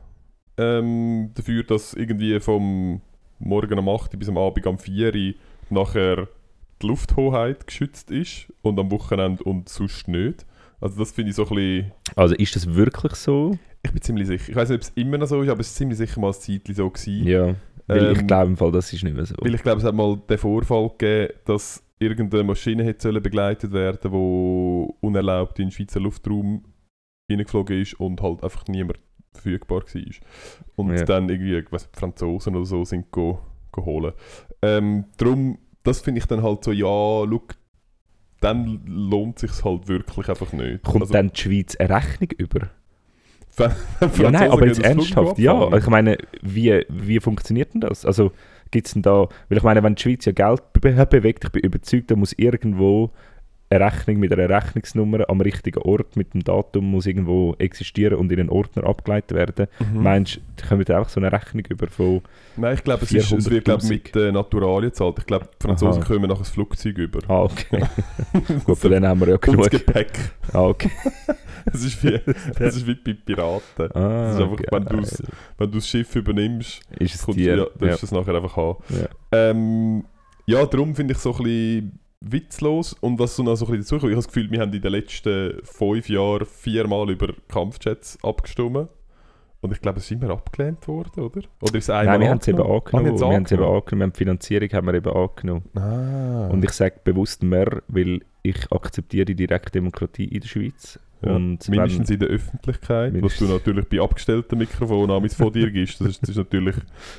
Ähm, dafür, dass irgendwie vom Morgen um acht Uhr bis am Abend um vier Uhr nachher die Lufthoheit geschützt ist und am Wochenende und sonst nicht. Also das finde ich so ein bisschen... Also ist das wirklich so? Ich bin ziemlich sicher. Ich weiß nicht, ob es immer noch so ist, aber es ist ziemlich sicher mal ein Zeitchen so gewesen. Ja, weil ähm, ich glaube im Fall, das ist nicht mehr so. Weil ich glaube, es hat mal den Vorfall gegeben, dass irgendeine Maschine hätte begleitet werden, die unerlaubt in den Schweizer Luftraum reingeflogen ist und halt einfach niemand verfügbar war. Und ja. dann irgendwie, ich weiss, die Franzosen oder so sind go, go holen. Ähm, darum, das finde ich dann halt so, ja, look, dann lohnt es sich halt wirklich einfach nicht. Kommt also, dann die Schweiz eine Rechnung über? Wenn, wenn ja, nein, aber jetzt ernsthaft, ja. Ich meine, wie, wie funktioniert denn das? Also gibt es denn da, weil ich meine, wenn die Schweiz ja Geld be- bewegt, ich bin überzeugt, da muss irgendwo eine Rechnung mit einer Rechnungsnummer am richtigen Ort mit dem Datum muss irgendwo existieren und in einen Ordner abgeleitet werden. Mhm. Meinst du, können wir einfach so eine Rechnung über von nein, ich glaube, es, ist, es wird glaub, mit äh, Naturalien gezahlt. Ich glaube, die Franzosen Aha. kommen nach ein Flugzeug über. Ah, okay. Gut, von denen haben wir ja genug. Gepäck. Ah, okay. Es ist, ist wie bei Piraten. Ah, ist einfach, wenn du das Schiff übernimmst, ist es kommst, dir. Ja, dann ja. ist es nachher einfach an. Ja, ähm, ja darum finde ich so ein bisschen witzlos. Und was so noch so ein bisschen dazukommt, ich habe das Gefühl, wir haben in den letzten fünf Jahren viermal über Kampfchats abgestimmt. Und ich glaube, es ist immer abgelehnt worden, oder? Oder ist es einmal Nein, wir angenommen? haben es eben angenommen. Ah, wir haben es eben angenommen. Wir haben die Finanzierung haben wir eben angenommen. Ah. Und ich sage bewusst mehr, weil ich akzeptiere die Direktdemokratie in der Schweiz. Ja, und mindestens wenn, in der Öffentlichkeit, was du natürlich bei abgestellten Mikrofonamis von dir gibst. Das ist, das ist natürlich,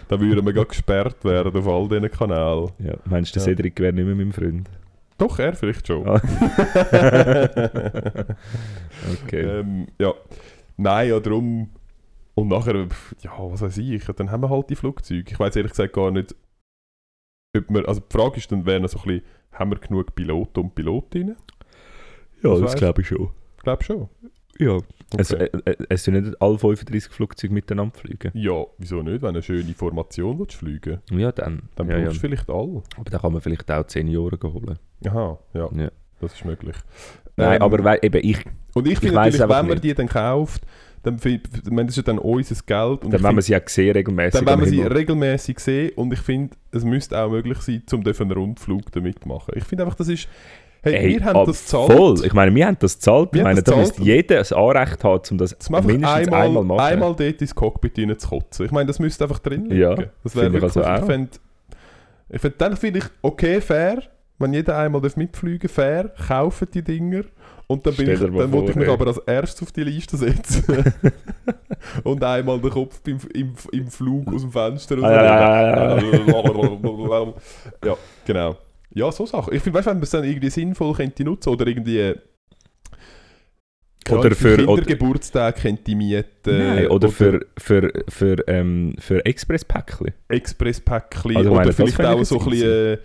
da würden wir gerade gesperrt werden auf all diesen Kanälen. Ja, meinst du, der ja. Cedric wäre nicht mehr mein Freund? Doch, er vielleicht schon. Ah. okay. Ähm, ja. Nein, ja, darum. Und nachher, ja, was weiß ich, dann haben wir halt die Flugzeuge. Ich weiß ehrlich gesagt gar nicht, ob wir, also die Frage ist dann, wäre so ein bisschen, haben wir genug Piloten und Pilotinnen? Ja, das, das glaube ich schon. Ich glaube schon. Ja. Okay. Es, äh, es sind nicht alle fünfunddreißig Flugzeuge miteinander fliegen. Ja, wieso nicht? Wenn eine schöne Formation willst, fliegen ja, dann. Dann ja, brauchst du ja. vielleicht alle. Aber dann kann man vielleicht auch Senioren holen. Aha, ja. ja. Das ist möglich. Nein, ähm, aber we- eben ich... Und ich, ich finde natürlich, wenn man nicht. die dann kauft, dann wenn das ist ja dann unser Geld. Und dann werden wir sie ja sehen, regelmässig. Dann werden wir sie regelmässig sehen. Und ich finde, es müsste auch möglich sein, um einen Rundflug damit machen. Ich finde einfach, das ist... Hey, hey, wir haben das gezahlt. Voll. Ich meine, wir haben das gezahlt. Ich meine, da müsste jeder ein Anrecht haben, um das mindestens einmal, einmal machen. Einmal dort ins Cockpit rein zu kotzen. Ich meine, das müsste einfach drin liegen. Ja, das wäre wirklich... Also ich fände fänd dann vielleicht okay, fair, wenn jeder einmal mitfliegen darf, fair, kaufen die Dinger. Und dann, bin ich, dann wollte ich mich ey. aber als erstes auf die Liste setzen. Und einmal den Kopf im, im, im Flug aus dem Fenster. Ah, so. Ja, genau. Ja, so Sachen. Ich finde, weißt du, wenn man es dann irgendwie sinnvoll könnte nutzen oder irgendwie... Oder ja, für Kindergeburtstag könnte ich mieten. Nein, oder, oder für, für, für, ähm, für Express-Päckchen. Express-Päckchen. Also, oder vielleicht auch so ein bisschen...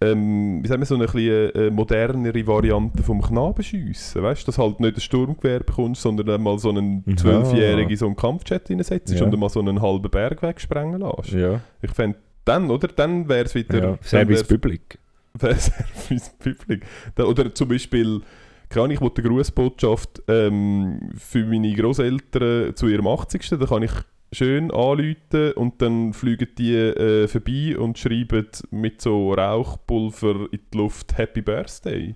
Ähm, wie sagen wir, so eine äh, modernere Variante vom Knabenschiessen, weißt du, dass halt nicht ein Sturmgewehr bekommst, sondern dann mal so einen Zwölfjährigen in so einen Kampfjet reinsetzt ja. und dann mal so einen halben Berg wegsprengen lässt. Ja. Ich fände, dann, oder, dann wäre es wieder... Ja. Service Public. Service Public. Oder zum Beispiel, kann ich wollte eine Grußbotschaft ähm, für meine Grosseltern zu ihrem achtzigsten Da kann ich schön anrufen und dann fliegen die äh, vorbei und schreiben mit so Rauchpulver in die Luft «Happy Birthday».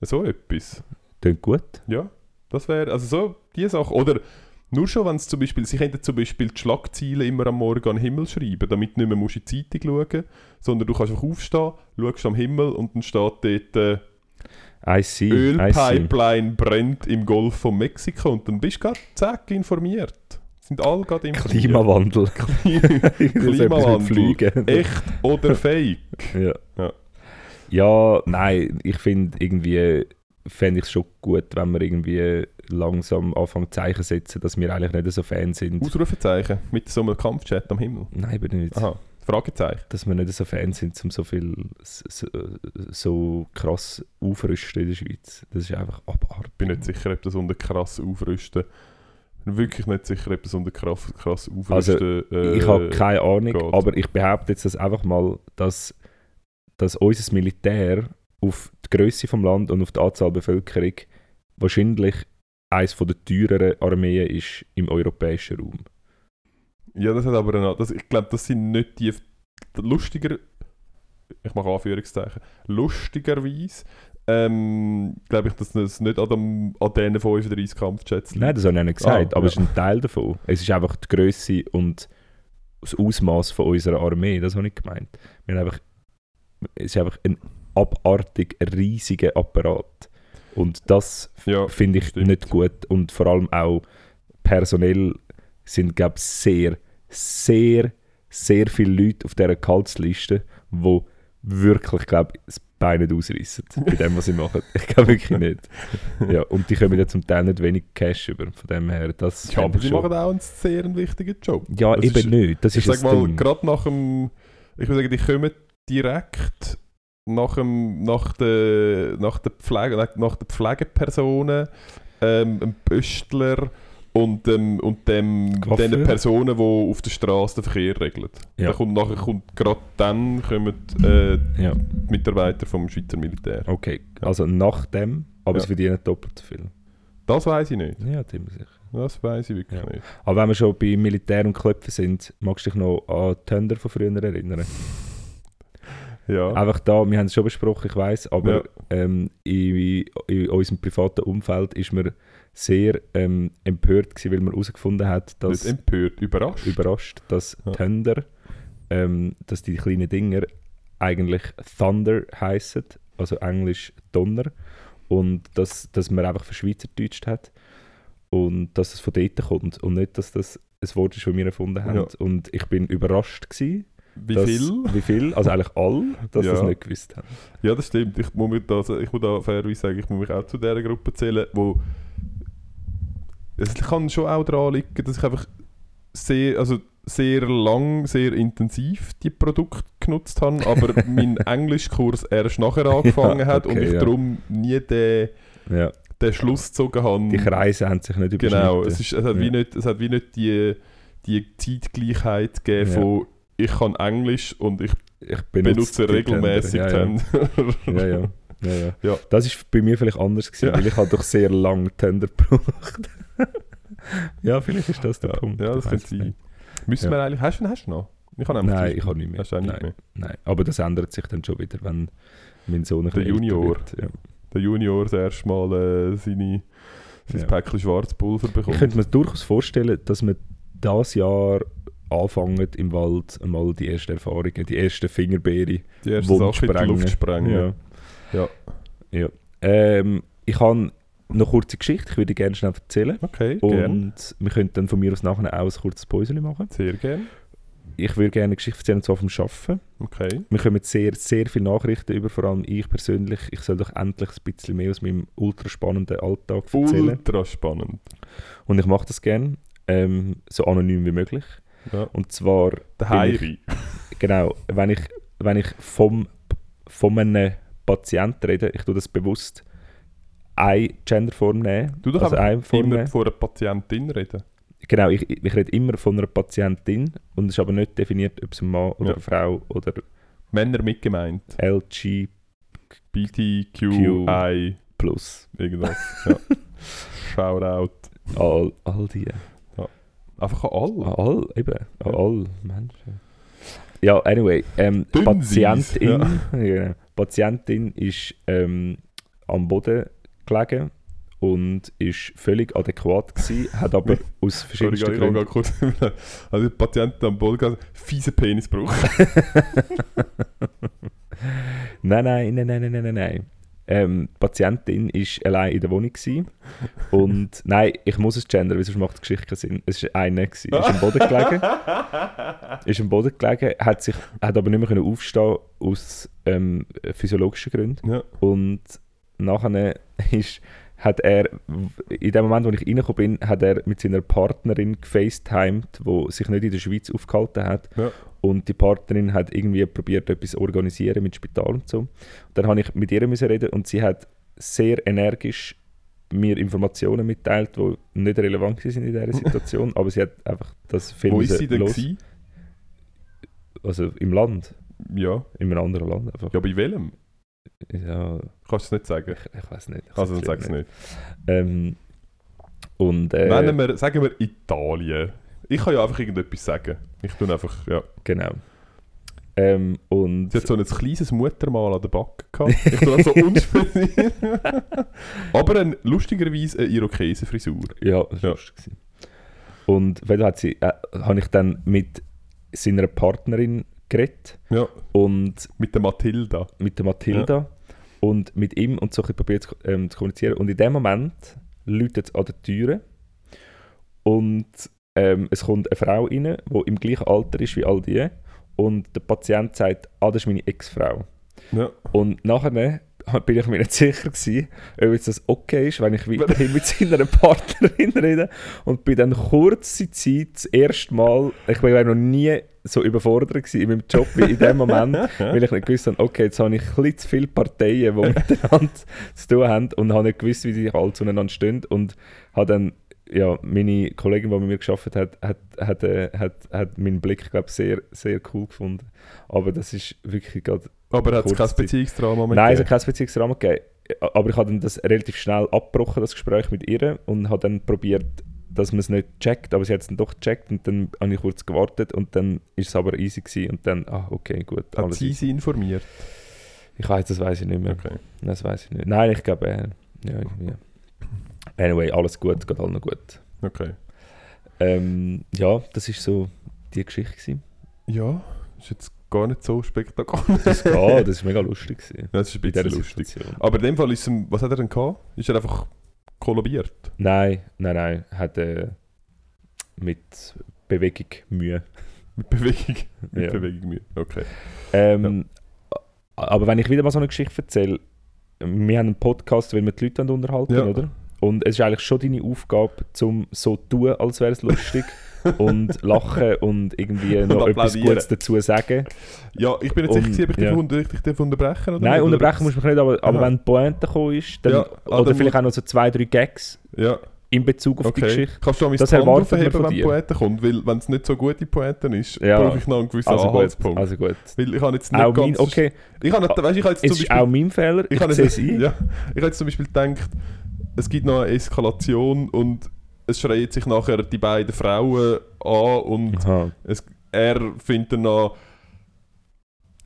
So etwas. Klingt gut. Ja, das wäre, also so die Sache. Oder nur schon, wenn es zum Beispiel, sie könnten zum Beispiel die Schlagzeilen immer am Morgen an den Himmel schreiben, damit du nicht mehr musst in die Zeitung schauen musst, sondern du kannst einfach aufstehen, schaust am Himmel und dann steht dort äh, I see, «Ölpipeline I see. brennt im Golf von Mexiko» und dann bist du gerade zack informiert. Sind alle gerade im Klimawandel. Klimawandel. Echt oder fake? Ja. Ja. Ja, nein, ich finde irgendwie, fände ich es schon gut, wenn wir irgendwie langsam anfangen Zeichen setzen, dass wir eigentlich nicht so Fan sind. Ausrufezeichen mit so einem Kampfchat am Himmel? Nein, eben nicht. Aha. Fragezeichen. Dass wir nicht so Fan sind, um so viel so, so krass aufrüsten in der Schweiz. Das ist einfach abartig. Ich bin nicht sicher, ob das unter krass aufrüsten wirklich nicht sicher, ob das unter krass, krass aufrüsten... Also, äh, ich habe keine Ahnung, geht. Aber ich behaupte jetzt das einfach mal, dass, dass unser Militär auf die Grösse des Landes und auf die Anzahl der Bevölkerung wahrscheinlich eines der teureren Armeen ist im europäischen Raum. Ja, das hat aber eine... Das, ich glaube, das sind nicht die... Lustiger... Ich mache Anführungszeichen. Lustigerweise... Ähm, glaube ich, dass das nicht an, dem, an diesen fünfunddreißig Kampfjets liegt. Nein, das habe ich nicht gesagt, ah, aber ja. es ist ein Teil davon. Es ist einfach die Grösse und das Ausmaß von unserer Armee, das habe ich gemeint. Wir haben einfach, es ist einfach ein abartig riesiger Apparat. Und das ja, finde ich stimmt. nicht gut. Und vor allem auch personell sind, glaube ich, sehr, sehr, sehr viele Leute auf dieser Gehaltsliste, die wirklich, glaube ich, Bein nicht ausreissen, bei dem, was sie machen. Ich glaube wirklich nicht. Ja, und die kommen ja zum Teil nicht wenig Cash über. Von dem her, das ja, aber sie schon. machen auch einen sehr wichtigen Job. Ja, das eben ist, nicht. Das ich ist sage mal, gerade nach dem... Ich würde sagen, die kommen direkt nach, dem, nach, der, nach, der, Pflege, nach, nach der Pflegepersonen, ähm, einem Pöstler und, ähm, und den Personen, die auf der Straße den Verkehr regeln. Ja. Da kommt nachher kommt gerade dann kommen äh, ja. die Mitarbeiter vom Schweizer Militär. Okay, also nach dem, aber ja. es verdienen doppelt so viel. Das weiss ich nicht. Ja, ziemlich sicher. Das weiss ich wirklich ja. nicht. Aber wenn wir schon bei Militär und Klöpfen sind, magst du dich noch an Tönder von früher erinnern? Ja. Einfach da, wir haben es schon besprochen, ich weiss, aber ja. ähm, in, in unserem privaten Umfeld ist mir sehr ähm, empört gewesen, weil man herausgefunden hat, dass... Nicht empört, überrascht. Überrascht, dass ja. Thunder, ähm, dass die kleinen Dinger eigentlich Thunder heissen, also englisch Donner, und dass, dass man einfach verschweizerdeutscht hat und dass es von dort kommt und nicht, dass das ein Wort ist, das wir erfunden haben. Ja. Und ich bin überrascht gewesen, Wie, das, viel? wie viel? Also eigentlich alle, dass ja. das nicht gewusst haben. Ja, das stimmt. Ich muss, da, ich muss da fairerweise sagen, ich muss mich auch zu dieser Gruppe zählen, wo es kann schon auch daran liegen, dass ich einfach sehr, also sehr lang, sehr intensiv die Produkte genutzt habe, aber mein Englischkurs erst nachher angefangen ja, okay, hat und ich ja. darum nie den... Ja. den Schluss gezogen habe. Die Kreise haben sich nicht überschnitten. Genau, es, ist, es, hat, ja. wie nicht, es hat wie nicht die, die Zeitgleichheit gegeben ja. von ich kann Englisch und ich, ich benutze, benutze regelmäßig Tender. Ja, ja. ja, ja. Ja, ja. Ja. Das war bei mir vielleicht anders gewesen, ja. weil ich halt doch sehr lange Tender gebraucht. Ja, vielleicht ist das der ja, Punkt. Ja, das könnte sein. Müssen wir ja. eigentlich... Hast du, hast du noch? Ich habe Nein, ich habe nicht mehr. Hast du auch nicht Nein. mehr? Nein, aber das ändert sich dann schon wieder, wenn mein Sohn ein der Junior, wird. Ja. Der Junior das erste Mal äh, seine, sein ja. Päckchen Schwarzpulver bekommt. Ich könnte mir durchaus vorstellen, dass wir dieses Jahr anfangen, im Wald einmal die ersten Erfahrungen, die ersten Fingerbeere, die ersten Sachen in die Luft sprengen. Ja. Ja. Ja. Ähm, ich habe noch eine kurze Geschichte, ich würde gerne schnell erzählen. Okay, und gern. Wir könnten dann von mir aus nachher auch ein kurzes Päuschen machen. Sehr gerne. Ich würde gerne eine Geschichte erzählen, und zwar vom Arbeiten. Okay. Wir kommen sehr, sehr viele Nachrichten über, vor allem ich persönlich. Ich soll doch endlich ein bisschen mehr aus meinem ultraspannenden Alltag erzählen. Ultraspannend. Und ich mache das gerne, ähm, so anonym wie möglich. Ja. Und zwar... Der Heiri. Genau. Wenn ich, wenn ich vom, von einem Patienten rede, ich tue das bewusst, eine Genderform nehmen. Du darfst also immer von einer Patientin reden. Genau, ich, ich rede immer von einer Patientin und es ist aber nicht definiert, ob es ein Mann oder ja. eine Frau oder... Männer mitgemeint. L G B T Q I Plus. Irgendwas, ja. Shoutout. All, all die. Ja. Einfach an all. An all, eben. An ja. all Menschen. Ja, anyway. Ähm, Patientin. Ja. Ja. Patientin ist ähm, am Boden gelegen. Und ist völlig adäquat gewesen, hat aber aus verschiedensten Gründen... Also die Patienten am Boden gesagt, fiese Penisbruch. nein, nein, nein, nein, nein, nein, nein. Ähm, die Patientin war allein in der Wohnung gewesen. Und nein, ich muss es gendern, weil sonst macht die Geschichte keinen Sinn. Es war eine, gewesen. Ist am Boden gelegen. Ist am Boden gelegen, hat, sich, hat aber nicht mehr aufstehen aus ähm, physiologischen Gründen. Ja. Und nachher ist... hat er, in dem Moment, wo ich reingekommen bin, hat er mit seiner Partnerin gefacetimed, die sich nicht in der Schweiz aufgehalten hat. Ja. Und die Partnerin hat irgendwie probiert, etwas zu organisieren mit Spital und so. Und dann habe ich mit ihr müssen reden und sie hat sehr energisch mir Informationen mitteilt, die nicht relevant sind in dieser Situation, aber sie hat einfach das viel Wo ist sie denn los. Gewesen? Also im Land. Ja. In einem anderen Land einfach. Ja, bei welchem? Ja, kannst du es nicht sagen? Ich, ich weiß nicht. Ich also dann sag es nicht. Ähm, und, äh, Nennen wir, sagen wir Italien. Ich kann ja einfach irgendetwas sagen. Ich tue einfach, ja. Genau. Ähm, und sie hat so ein kleines Muttermal an der Backe gehabt. Ich tue das so unschuldig. Aber ein, lustigerweise eine Irokesen-Frisur. Ja, das war ja. lustig. Und weil hat sie, äh, habe ich dann mit seiner Partnerin geredet. Ja. Und mit der Mathilda. Mit der Mathilda. Ja. Und mit ihm und so ein bisschen probiert zu, ähm, zu kommunizieren. Und in dem Moment läutet es an der Türe. Und ähm, es kommt eine Frau rein, die im gleichen Alter ist wie all die. Und der Patient sagt, ah, das ist meine Ex-Frau. Ja. Und nachher bin ich mir nicht sicher gewesen, ob jetzt das okay ist, wenn ich weiterhin mit seiner Partnerin rede. Und bin dann kurze Zeit das erste Mal, ich war noch nie so überfordert in meinem Job wie in dem Moment, weil ich nicht gewusst habe, okay, jetzt habe ich ein bisschen zu viele Parteien, die miteinander zu tun haben und habe nicht gewusst, wie die alle zueinander stehen. Und habe dann, ja, meine Kollegin, die mit mir gearbeitet hat, hat, hat, äh, hat, hat meinen Blick, glaube ich, sehr, sehr cool gefunden. Aber das ist wirklich gerade... Aber hat es kein Beziehungsdrama gegeben? Nein, es hat kein Beziehungsdrama gegeben. Aber ich habe dann das relativ schnell abgebrochen, das Gespräch mit ihr, und habe dann probiert, dass man es nicht checkt, aber sie hat es dann doch gecheckt und dann habe ich kurz gewartet und dann ist es aber easy gewesen und dann, ah, okay, gut. Hat sie sie informiert? Ich weiß, das weiß ich nicht mehr. Okay. Das weiß ich nicht. Nein, ich glaube, äh, ja, irgendwie. Anyway, alles gut, geht allen noch gut. Okay. Ähm, ja, das war so die Geschichte gewesen. Ja, ist jetzt gar nicht so spektakulär. Das war, das war mega lustig gewesen. Das ist ein bisschen lustig. Situation. Aber in dem Fall ist es, was hat er denn gehabt? Ist er einfach... kollabiert? Nein, nein, nein. Hat äh, mit Bewegung Mühe. mit Bewegung? Mit ja. Bewegung Mühe, okay. Ähm, ja. Aber wenn ich wieder mal so eine Geschichte erzähle, wir haben einen Podcast, weil wir die Leute unterhalten, ja. oder? Und es ist eigentlich schon deine Aufgabe, um so zu tun, als wäre es lustig, und lachen und irgendwie und noch etwas Gutes dazu sagen. Ja, ich bin jetzt sicher, ob ich dich, ja. unter, ich dich unterbrechen oder? Nein, unterbrechen muss man nicht, aber, aber wenn die Pointe gekommen ist, dann, ja. ah, oder dann vielleicht auch noch so zwei, drei Gags. Ja. In Bezug auf okay. die Geschichte. Kannst du auch mein Ton aufheben, wenn die Pointe kommt? Weil wenn es nicht so gute Pointe ist, ja. brauche ich noch einen gewissen also Anhaltspunkt. Also gut. Weil ich habe jetzt nicht auch ganz... Mein, okay. Ich habe nicht, weißt, ich habe jetzt es zum Beispiel, ist auch mein Fehler, ich, ich habe jetzt, ja, ich habe jetzt zum Beispiel gedacht, es gibt noch eine Eskalation und es schreien sich nachher die beiden Frauen an und es, er findet dann an...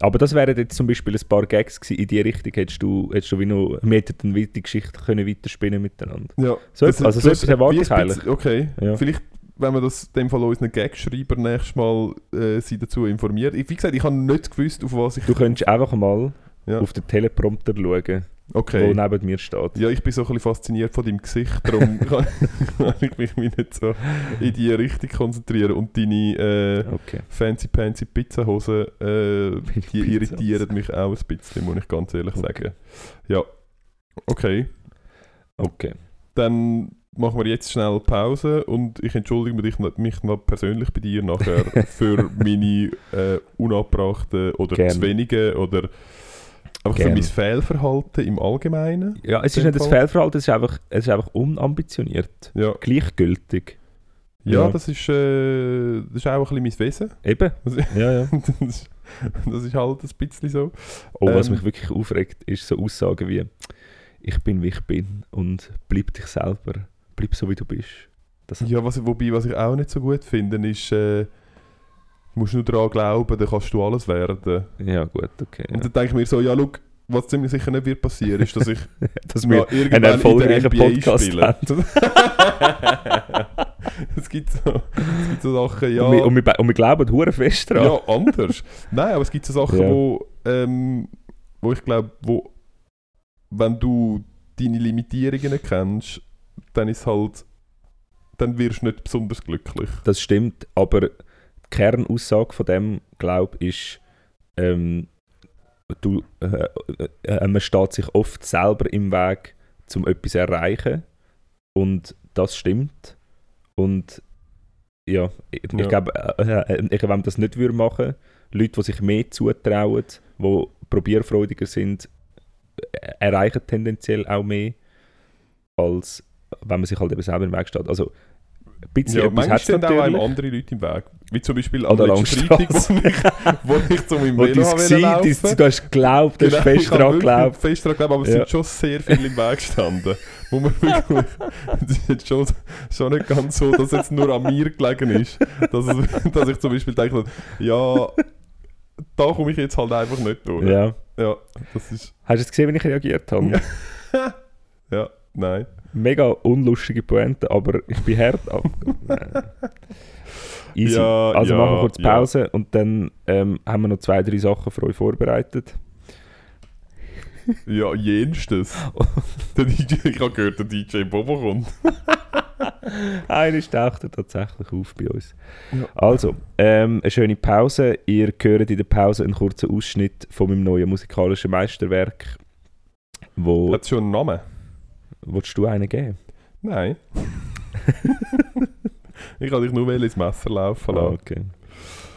Aber das wären jetzt zum Beispiel ein paar Gags gewesen. In die Richtung hättest du, hättest du wie noch mehr eine weite Geschichte können weiterspinnen miteinander. Ja. So, also so etwas erwarte ich eigentlich. Okay, ja. Vielleicht, wenn wir das in dem Fall unseren Gagschreiber nächstes Mal äh, sie dazu informiert. Ich, wie gesagt, ich habe nicht gewusst, auf was ich... Du könntest einfach mal ja. auf den Teleprompter schauen, okay. der neben mir steht. Ja, ich bin so ein bisschen fasziniert von deinem Gesicht, darum kann ich mich nicht so in die Richtung konzentrieren. Und deine äh, okay. fancy fancy Pizzahosen, äh, die irritieren mich auch ein bisschen, muss ich ganz ehrlich okay. sagen. Ja, okay. Okay. Dann machen wir jetzt schnell Pause und ich entschuldige mich, mich noch persönlich bei dir nachher für meine äh, unabbrachten oder Gerne. zu wenigen oder... Aber Gerne. für mein Fehlverhalten im Allgemeinen? Ja, es ist nicht das Fehlverhalten, es ist einfach, es ist einfach unambitioniert. Ja. Gleichgültig. Ja, ja. Das, ist, äh, das ist auch ein bisschen mein Wesen. Eben. Das, ja, ja. das, das ist halt ein bisschen so. Oh, was ähm, mich wirklich aufregt, ist so Aussagen wie «Ich bin, wie ich bin» und «Bleib dich selber, bleib so, wie du bist». Das ja, was, wobei, was ich auch nicht so gut finde, ist... Äh, Du musst nur daran glauben, dann kannst du alles werden. Ja, gut, okay. Und dann ja. denke ich mir so, ja, schau, was ziemlich sicher nicht wird passieren, ist, dass ich dass ja, wir irgendwann einen erfolgreichen Podcast spiele. es, gibt so, es gibt so Sachen, ja... Und wir, und wir, und wir glauben hure fest dran. Ja, anders. Nein, aber es gibt so Sachen, ja. wo, ähm, wo ich glaube, wo, wenn du deine Limitierungen kennst, dann ist halt... Dann wirst du nicht besonders glücklich. Das stimmt, aber... Die Kernaussage von dem Glaube ist, ähm, du, äh, äh, man steht sich oft selber im Weg, um etwas zu erreichen. Und das stimmt. Und ja, ich, ja. ich glaube, äh, äh, wenn man das nicht machen würde, Leute, die sich mehr zutrauen, die probierfreudiger sind, äh, erreichen tendenziell auch mehr, als wenn man sich halt eben selber im Weg steht. Also, Ja, manchmal stehen auch einem andere Leute im Weg. Wie zum Beispiel an der Langstrasse, wo ich, ich zu meinem Velo laufen wollte. Du hast geglaubt, du hast genau, fest daran geglaubt. fest daran geglaubt, aber es ja. sind schon sehr viele im Weg gestanden. Wo man wirklich, es ist jetzt schon, schon nicht ganz so, dass es jetzt nur an mir gelegen ist. Dass, es, dass ich zum Beispiel denke, ja, da komme ich jetzt halt einfach nicht durch. Ja. Ja, das ist hast du es gesehen, wie ich reagiert habe? Ja, ja nein. Mega unlustige Pointe, aber ich bin hart. Easy. Ja, also ja, machen wir kurz Pause ja. und dann ähm, haben wir noch zwei, drei Sachen für euch vorbereitet. Ja, jenstes. Der D J, ich habe gehört, der D J Bobo kommt. Einer taucht er tatsächlich auf bei uns. Ja. Also, ähm, eine schöne Pause. Ihr hört in der Pause einen kurzen Ausschnitt von meinem neuen musikalischen Meisterwerk. Wo hat es schon einen Namen? Wolltest du einen geben? Nein. ich kann dich nur ins Messer laufen lassen. Ah, okay.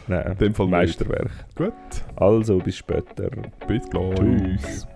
Nein, in dem Fall Meisterwerk. Gut. Also, bis später. Bis gleich. Tschüss.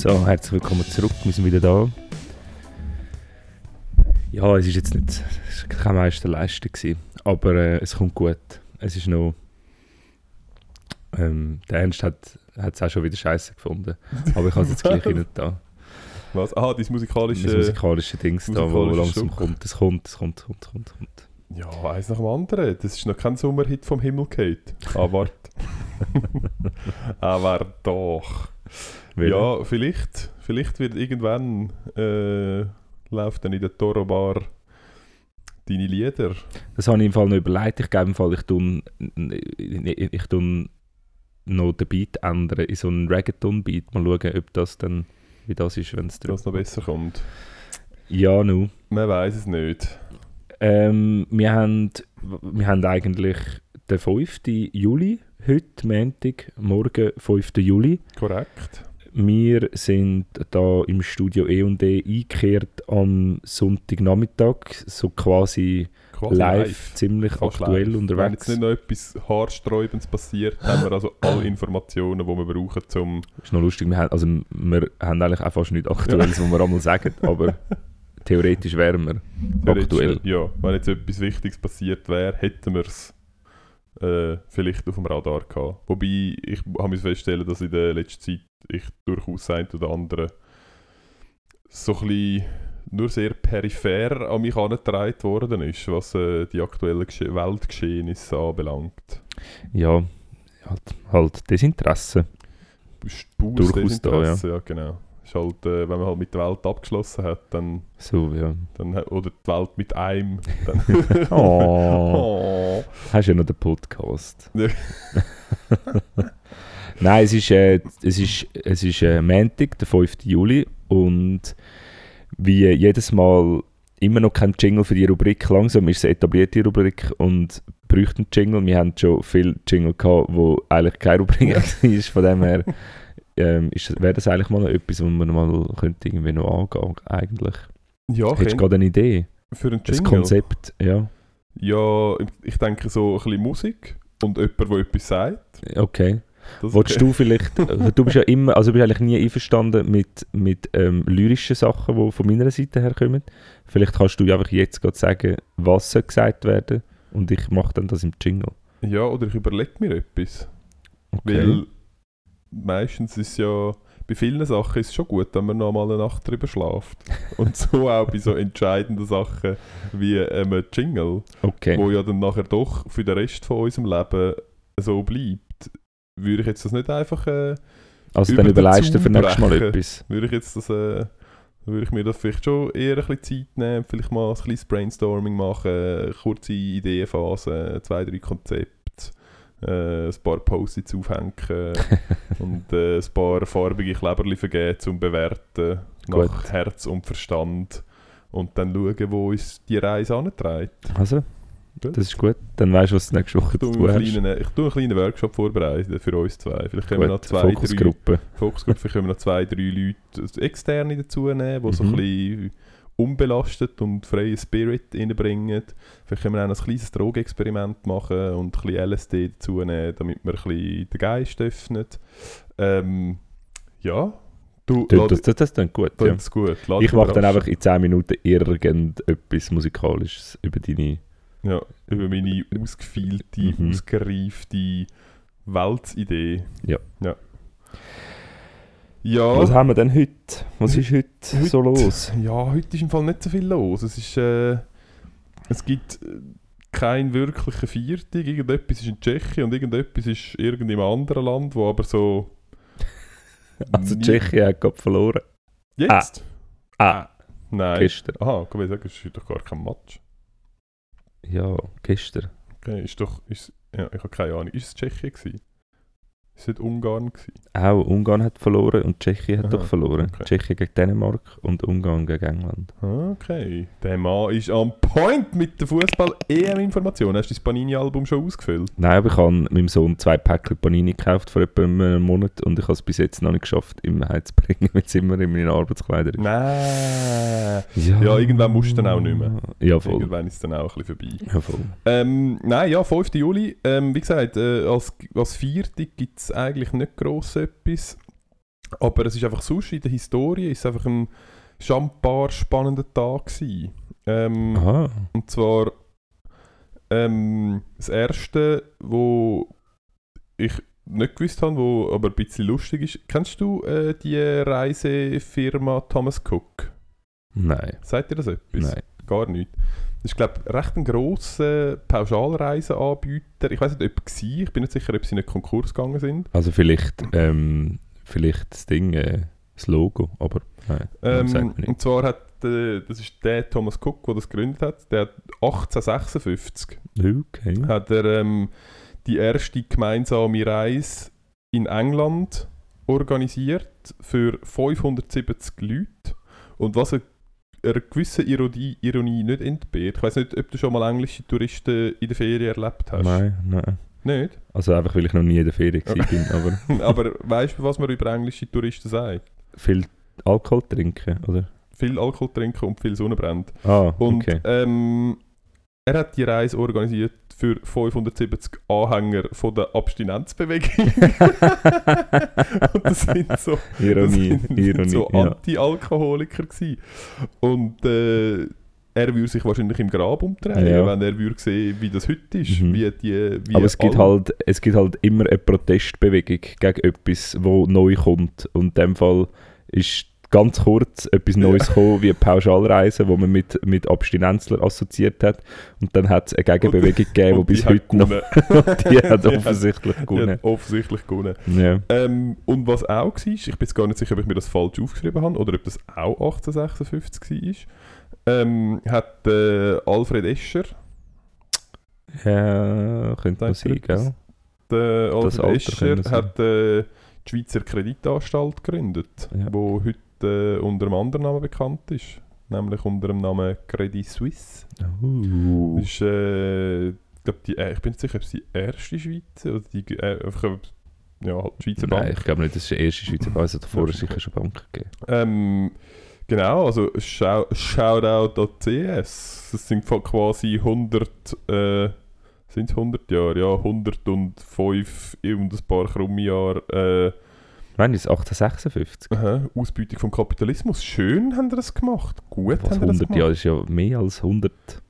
So, herzlich willkommen zurück, wir sind wieder da. Ja, es war jetzt nicht, es war keine Meisterleistung, aber äh, es kommt gut. Es ist noch... Ähm, der Ernst hat es auch schon wieder scheisse gefunden, aber ich habe es jetzt gleich nicht da. Was? Aha, dein musikalische... Das musikalische Dings da, das langsam kommt. Es kommt, es kommt, es kommt, es kommt, kommt. Ja, eins nach dem anderen. Das ist noch kein Sommerhit vom Himmel geht. Aber... aber doch. Will? Ja, vielleicht. Vielleicht wird irgendwann... Äh, läuft dann in der Toro Bar deine Lieder. Das habe ich im Fall noch überlegt. Ich glaube im Fall, ich tue, ich tue noch den Beat ändern in so einen Reggaeton-Beat. Mal schauen, ob das dann, wie das ist, wenn es noch besser kommt. Ja, nu. Man weiß es nicht. Ähm, wir, haben, wir haben eigentlich den fünften Juli, heute, Montag, morgen, fünften Juli. Korrekt. Wir sind da im Studio E und E eingekehrt am Sonntagnachmittag, so quasi, quasi live, live, ziemlich quasi aktuell live. Unterwegs. Wenn jetzt nicht noch etwas Haarsträubendes passiert, haben wir also alle Informationen, die wir brauchen, zum... Das ist noch lustig, wir haben, also wir haben eigentlich auch fast nichts Aktuelles, was wir einmal sagen, aber theoretisch wären wir theoretisch, aktuell. Ja, wenn jetzt etwas Wichtiges passiert wäre, hätten wir es. Äh, vielleicht auf dem Radar gehabt. Wobei, ich habe mich feststellen, dass in der letzten Zeit ich durchaus das eine oder andere so ein bisschen nur sehr peripher an mich herangetragen worden ist, was äh, die aktuellen Gesche- Weltgeschehnisse anbelangt. Ja, halt, halt Desinteresse. Pures Desinteresse, da, ja. ja genau. Ist halt, äh, wenn man halt mit der Welt abgeschlossen hat, dann... So, ja. Dann, oder die Welt mit einem. Dann oh. oh. Hast ja noch den Podcast. Nein, es ist, äh, es ist, es ist äh, Montag, der fünften Juli. Und wie jedes Mal immer noch kein Jingle für die Rubrik. Langsam ist es eine etablierte Rubrik und bräuchte einen Jingle. Wir haben schon viele Jingle gehabt, wo eigentlich keine Rubrik war, von dem her... Ähm, wäre das eigentlich mal noch etwas, was man mal könnte irgendwie noch angehen eigentlich? Ja, hättest du gerade eine Idee? Für ein Jingle? Das Konzept, ja. Ja, ich denke so ein bisschen Musik und jemand, der etwas sagt. Okay. Das Wolltest okay. du vielleicht, du bist ja immer, also bist eigentlich nie einverstanden mit, mit ähm, lyrischen Sachen, die von meiner Seite her kommen. Vielleicht kannst du ja einfach jetzt gerade sagen, was soll gesagt werden und ich mache dann das im Jingle. Ja, oder ich überlege mir etwas. Okay. Weil meistens ist ja, bei vielen Sachen ist es schon gut, wenn man noch mal eine Nacht drüber schläft. Und so auch bei so entscheidenden Sachen wie einem Jingle, okay, wo ja dann nachher doch für den Rest von unserem Leben so bleibt. Würde ich jetzt das nicht einfach äh, also über dann überleist du für nächstes Mal etwas. Würde ich jetzt das, äh, würde ich mir da vielleicht schon eher ein bisschen Zeit nehmen, vielleicht mal ein kleines Brainstorming machen, kurze Ideenphase, zwei, drei Konzepte. Äh, ein paar Post-its aufhängen und äh, ein paar farbige Kleberli vergeben zum Bewerten nach Gut. Herz und Verstand und dann schauen, wo uns die Reise hinträgt. Also, gut. Das ist gut. Dann weißt du, was du nächste Woche tun hast. Kleinen, ich tue einen kleinen Workshop vorbereiten für uns zwei. Vielleicht können wir noch zwei, Fokusgruppe. Drei, Fokusgruppe können wir noch zwei, drei Leute externe dazu nehmen, die mhm. so ein bisschen unbelastet und freien Spirit reinbringen. Vielleicht können wir auch ein kleines Drogenexperiment machen und ein bisschen L S D dazu nehmen, damit wir ein bisschen den Geist öffnen. Ähm, ja. Du, das, das, das, das klingt gut. Ja. gut. Ich mache dann einfach in zehn Minuten irgendetwas Musikalisches über deine... Ja, über meine ausgefeilte, mhm. ausgereifte Weltidee. Ja. ja. Ja. Was haben wir denn heute? Was ist heute, heute so los? Ja, heute ist im Fall nicht so viel los. Es, ist, äh, es gibt keinen wirklichen Feiertag. Irgendetwas ist in Tschechien und irgendetwas ist in irgendeinem anderen Land, wo aber so... Also nie... Tschechien hat gerade verloren. Jetzt? Ah. ah. Nein. Gestern. Aha, kann ich sagen, es ist doch gar kein Match. Ja, gestern. Okay, ist doch... Ist, ja, ich habe keine Ahnung. Ist es Tschechien gewesen? Es war Ungarn. Auch Ungarn hat verloren und Tschechien hat Aha, doch verloren. Okay. Tschechien gegen Dänemark und Ungarn gegen England. Okay. Der Mann ist am Point mit der Fußball-E M-Information. Hast du das Panini-Album schon ausgefüllt? Nein, aber ich habe meinem Sohn zwei Päckchen Panini gekauft vor etwa einem Monat und ich habe es bis jetzt noch nicht geschafft, ihm heimzubringen, weil es immer in meinen Arbeitskleidern ist. Nein. Ja, ja irgendwann musst du dann auch nicht mehr. Ja, voll. Irgendwann ist es dann auch ein bisschen vorbei. Ja, voll. Ähm, nein, ja, fünften Juli. Ähm, wie gesagt, äh, als, als Viertig gibt es eigentlich nicht gross etwas. Aber es ist einfach sonst in der Historie, ist es einfach ein schambar spannender Tag gewesen. Ähm, Aha. Und zwar ähm, das erste, wo ich nicht gewusst habe, wo aber ein bisschen lustig ist. Kennst du äh, die Reisefirma Thomas Cook? Nein. Sagt dir das etwas? Nein. Gar nicht. Das ist, glaube ich, recht ein grosser Pauschalreiseanbieter. Ich weiß nicht, ob sie, ich bin nicht sicher, ob sie in einen Konkurs gegangen sind. Also vielleicht, ähm, vielleicht das Ding, äh, das Logo, aber nein. Ähm, und zwar hat, äh, das ist der Thomas Cook, der das gegründet hat, der hat achtzehnhundertsechsundfünfzig okay. hat er ähm, die erste gemeinsame Reise in England organisiert für fünfhundertsiebzig Leute. Und was er einer gewissen Ironie, Ironie nicht entbehrt. Ich weiss nicht, ob du schon mal englische Touristen in der Ferien erlebt hast. Nein, nein. Nicht? Also einfach, weil ich noch nie in der Ferien war. Okay. Aber, aber weißt du, was man über englische Touristen sagt? Viel Alkohol trinken, oder? Viel Alkohol trinken und viel Sonnenbrand. Ah, okay. Und ähm, er hat die Reise organisiert für fünfhundertsiebzig Anhänger von der Abstinenzbewegung. Und das sind so, Ironie, das sind, Ironie, so Anti-Alkoholiker gewesen. Und äh, er würde sich wahrscheinlich im Grab umdrehen, ja. wenn er würde sehen, wie das heute ist. Mhm. Wie die, wie Aber es gibt, halt, es gibt halt immer eine Protestbewegung gegen etwas, das neu kommt. Und in dem Fall ist ganz kurz etwas Neues ja. gekommen, wie eine Pauschalreise, die man mit, mit Abstinenzler assoziiert hat. Und dann hat es eine Gegenbewegung gegeben, die bis heute noch... die hat offensichtlich gewonnen. offensichtlich gewonnen. Ja. Ähm, und was auch war, ich bin jetzt gar nicht sicher, ob ich mir das falsch aufgeschrieben habe oder ob das auch achtzehnhundertsechsundfünfzig war, ähm, hat äh, Alfred Escher... Ja, könnte man sein, gell? Der Alfred Escher hat äh, die Schweizer Kreditanstalt gegründet, ja. wo heute unter einem anderen Namen bekannt ist, nämlich unter dem Namen Credit Suisse. Oh. Das ist, äh, ich, glaub, die, ich bin nicht sicher, ob es die erste Schweizer oder die äh, einfach, ja, halt Schweizer Bank. Nein, ich glaube nicht, das ist die erste Schweizer Bank, also davor ist sicher schon Bank gegeben. Ähm, genau, also Shoutout an C S. Das sind quasi hundert, äh, sind hundert Jahre, ja, hundertfünf und ein paar krumme Jahre. Äh, Ich meine, das ist achtzehnhundertsechsundfünfzig. Aha, Ausbeutung vom Kapitalismus. Schön haben wir das gemacht. Gut Was, haben wir das gemacht. Ja, das ist ja mehr als hundert.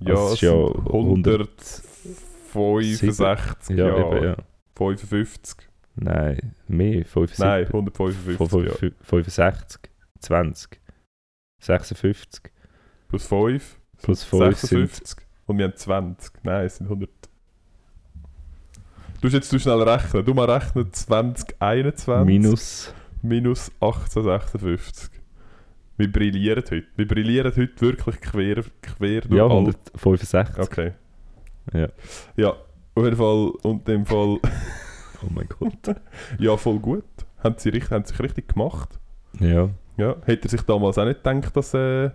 Ja, also es ist ja hundertfünfundsechzig ja, Jahre. Ja. fünfundfünfzig. Nein, mehr. fünfundsiebzig. Nein, hundertfünfundfünfzig. fünfundsechzig, zwanzig, sechsundfünfzig. Plus fünf. Plus fünf sechsundfünfzig. Und wir haben zwanzig. Nein, es sind hundert. Du musst jetzt zu schnell rechnen. Du mal rechnen zwanzig einundzwanzig minus, minus achtzehnhundertsechsundfünfzig. Wir brillieren heute. Wir brillieren heute wirklich quer, quer durch ja, alle. hundertfünfundsechzig. Okay. Ja. Ja, auf jeden Fall. Und in dem Fall... oh mein Gott. Ja, voll gut. Haben sie richtig, haben sich richtig gemacht. Ja. Ja. Hätte er sich damals auch nicht gedacht, dass... Äh,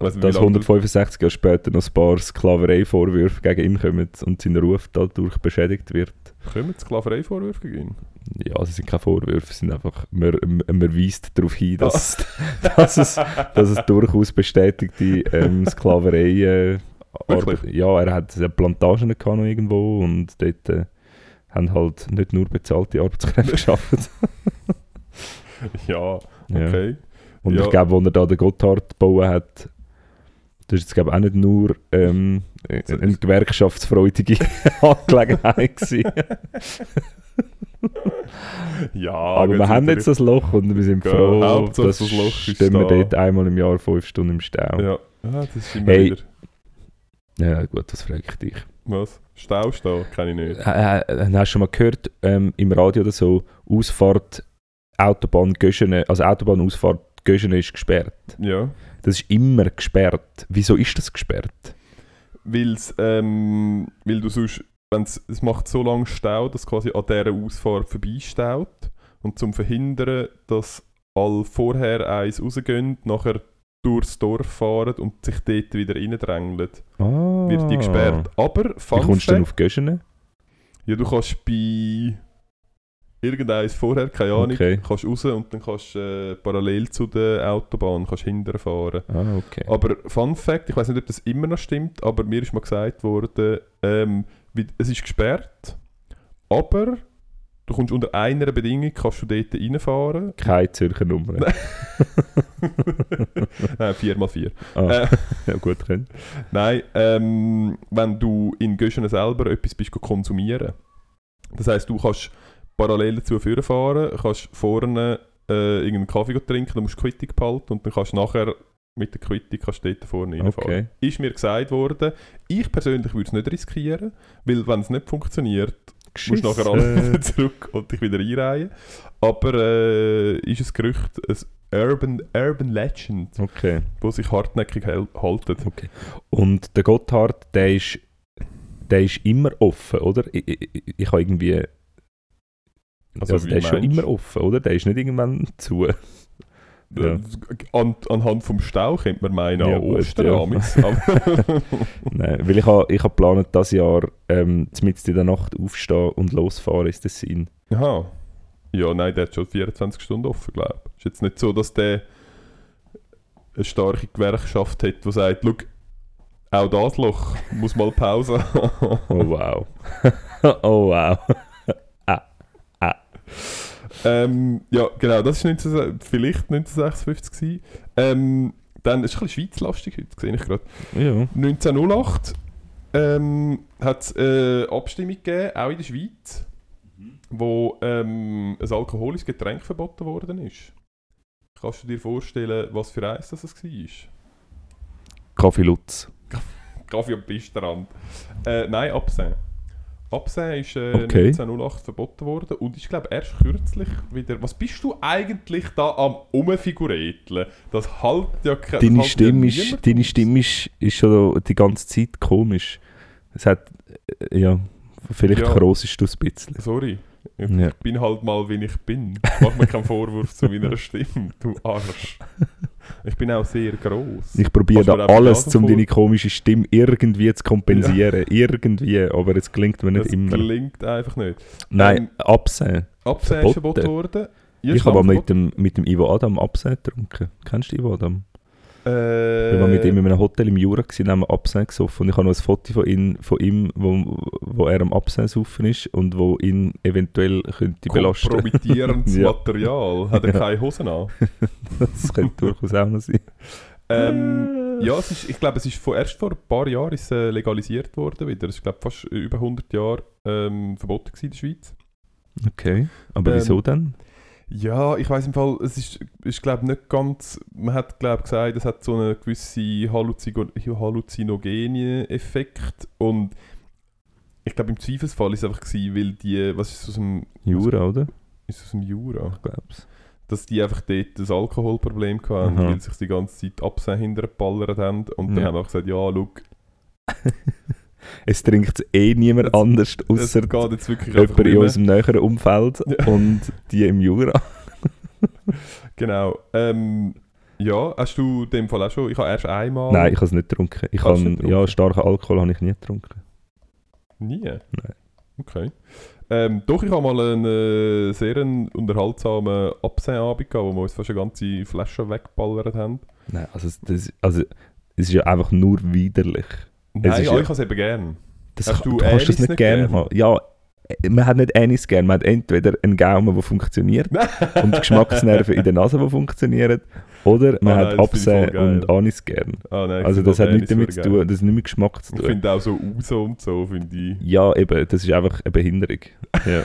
Dass hundertfünfundsechzig Jahre später noch ein paar Sklaverei-Vorwürfe gegen ihn kommen und sein Ruf dadurch beschädigt wird. Kommen Sklaverei-Vorwürfe gegen ihn? Ja, es sind keine Vorwürfe, es sind einfach, man, man weist darauf hin, dass, ah. dass, es, dass es durchaus bestätigte ähm, Sklaverei... Äh, Arbeit, ja, er hatte Plantagen noch irgendwo und dort äh, haben halt nicht nur bezahlte Arbeitskräfte gearbeitet. Ja, okay. Ja. Und ja. ich glaube, als er da den Gotthard gebaut hat, das ist jetzt glaube ich auch nicht nur ähm, eine gewerkschaftsfreudige Angelegenheit gewesen. Ja, aber wir haben jetzt das Loch und wir sind ja, froh, Hauptsache dass das Loch stehen wir da. Dort einmal im Jahr fünf Stunden im Stau. Ja, ah, das ist immer hey. wieder. Ja gut, das frage ich dich. Was? Stau stehen? Kenne ich nicht. Äh, hast du schon mal gehört, ähm, im Radio oder so, Ausfahrt, Autobahn, Göschene, also Autobahnausfahrt, Göschene ist gesperrt. Ja. Das ist immer gesperrt. Wieso ist das gesperrt? Weil's, ähm, weil du sonst, wenn's, es macht so lange Stau, dass quasi an dieser Ausfahrt vorbeistaut. Und zum Verhindern, dass alle vorher eins rausgehen, nachher durchs Dorf fahren und sich dort wieder reindrängeln, ah. wird die gesperrt. Aber, Fun Fact, wie kommst du denn auf Göschene? Ja, du kannst bei... Irgendeines vorher, keine Ahnung, okay. kannst raus und dann kannst du äh, parallel zu der Autobahn kannst hinterher fahren. Ah, okay. Aber Fun Fact, ich weiß nicht, ob das immer noch stimmt, aber mir ist mal gesagt worden, ähm, es ist gesperrt, aber Du kommst unter einer Bedingung, kannst du dort reinfahren. Keine Zürcher Nummer. Nein, vier mal vier. Ah, äh, ja gut, können. Nein, ähm, wenn du in Göschen selber etwas bist, konsumieren. Das heisst, du kannst parallel dazu fahren, kannst vorne äh, irgendeinen Kaffee trinken, dann musst du die Quittung behalten und dann kannst du nachher mit der Quittung kannst du dort vorne reinfahren. Okay. Ist mir gesagt worden, ich persönlich würde es nicht riskieren, weil wenn es nicht funktioniert, Geschiss. Musst nachher alle zurück und dich wieder einreihen. Aber äh, ist ein Gerücht, ein Urban, Urban Legend, okay, wo sich hartnäckig haltet. Okay. Und der Gotthard, der ist, der ist immer offen, oder? Ich, ich, ich habe irgendwie... Also, also der ist schon immer offen, oder? Der ist nicht irgendwann zu... Ja. An, anhand vom Stau könnte man meinen, an ja, Osteramix. Ja. Nein, weil ich habe ich ha geplant, dieses Jahr ähm, mitten in der Nacht aufstehen und losfahren ist das Sinn. Aha. Ja, nein, der hat schon vierundzwanzig Stunden offen, glaube ich. Ist jetzt nicht so, dass der eine starke Gewerkschaft hat, die sagt, schau, auch das Loch muss mal Pause haben. Oh wow. Oh wow. Ah, ah. Ähm, ja, genau, das war vielleicht neunzehnhundertsechsundfünfzig gewesen. Ähm, dann, das ist ein bisschen schweizlastig heute, sehe ich gerade. Ja. neunzehnhundertacht ähm, hat es eine Abstimmung gegeben, auch in der Schweiz, mhm, wo ähm, ein alkoholisches Getränk verboten worden ist. Kannst du dir vorstellen, was für eins das war? Kaffee Lutz. Kaffee am Pisterrand. Äh, nein, Absinthe. Absehen ist äh, okay. neunzehnhundertacht verboten worden und ich glaube erst kürzlich wieder... Was bist du eigentlich da am Umfiguräteln? Das halt ja... Das deine halt Stimme, ja ist, deine Stimme ist, ist schon die ganze Zeit komisch. Es hat... Ja, vielleicht ja. Krosest du ein bisschen. Sorry, ich ja. bin halt mal, wie ich bin. Mach mir keinen Vorwurf zu meiner Stimme, du Arsch. Ich bin auch sehr gross. Ich probiere da alles, um deine komische Stimme irgendwie zu kompensieren. Ja. Irgendwie, aber es klingt mir nicht das immer. Es klingt einfach nicht. Nein, ähm, Absehen. Absehen ist verboten worden. Ja, ich habe aber mit dem, mit dem Ivo Adam Absehen getrunken. Kennst du Ivo Adam? Äh, Wir waren mit ihm in einem Hotel im Jura und haben Absehen gesoffen. Und ich habe noch ein Foto von ihm, von ihm wo, wo er am Absehen saufen ist und wo ihn eventuell könnte belasten. Kompromittierendes ja. Material. Hat er ja. keine Hosen an? Das könnte durchaus auch noch sein. Ähm, ja, es ist, ich glaube, es ist vor, erst vor ein paar Jahren ist, äh, legalisiert worden wieder. Es war fast über hundert Jahre ähm, verboten in der Schweiz. Okay, aber ähm, wieso denn? Ja, ich weiss im Fall, es ist, ist glaube ich nicht ganz, man hat glaube gesagt, es hat so einen gewissen halluzinogenen Effekt und ich glaube im Zweifelsfall war es einfach, gewesen, weil die, was ist aus dem... Jura, aus, oder? Ist aus dem Jura, ich glaub's. Dass die einfach dort das Alkoholproblem hatten, aha, weil sich die ganze Zeit Absehen hintergeballert haben und ja. dann haben wir gesagt, ja, schau... Es trinkt eh niemand das, anders, außer jemand in unserem näheren Umfeld ja. und die im Jura. Genau. Ähm, ja, hast du in dem Fall auch schon? Ich habe erst einmal... Nein, ich habe es nicht getrunken. Ich habe, nicht getrunken? Ja, starken Alkohol habe ich nie getrunken. Nie? Nein. Okay. Ähm, doch, ich habe mal einen äh, sehr unterhaltsamen Absinthe-Abend gehabt, wo wir uns fast eine ganze Flasche weggeballert haben. Nein, also es also, ist ja einfach nur widerlich. Nein, ja, ich kann es eben gern. Das Hast du du kannst es nicht, nicht gern haben. Ja, man hat nicht eines gern. Man hat entweder einen Gaumen, der funktioniert und Geschmacksnerven in der Nase, die funktionieren, oder man oh, nein, hat Absehen und Anis gern. Oh, nein, also das hat nichts damit zu tun, das ist nicht mit Geschmack zu tun. Ich finde auch so Uso und so, finde ich. Ja, eben, das ist einfach eine Behinderung. Ja.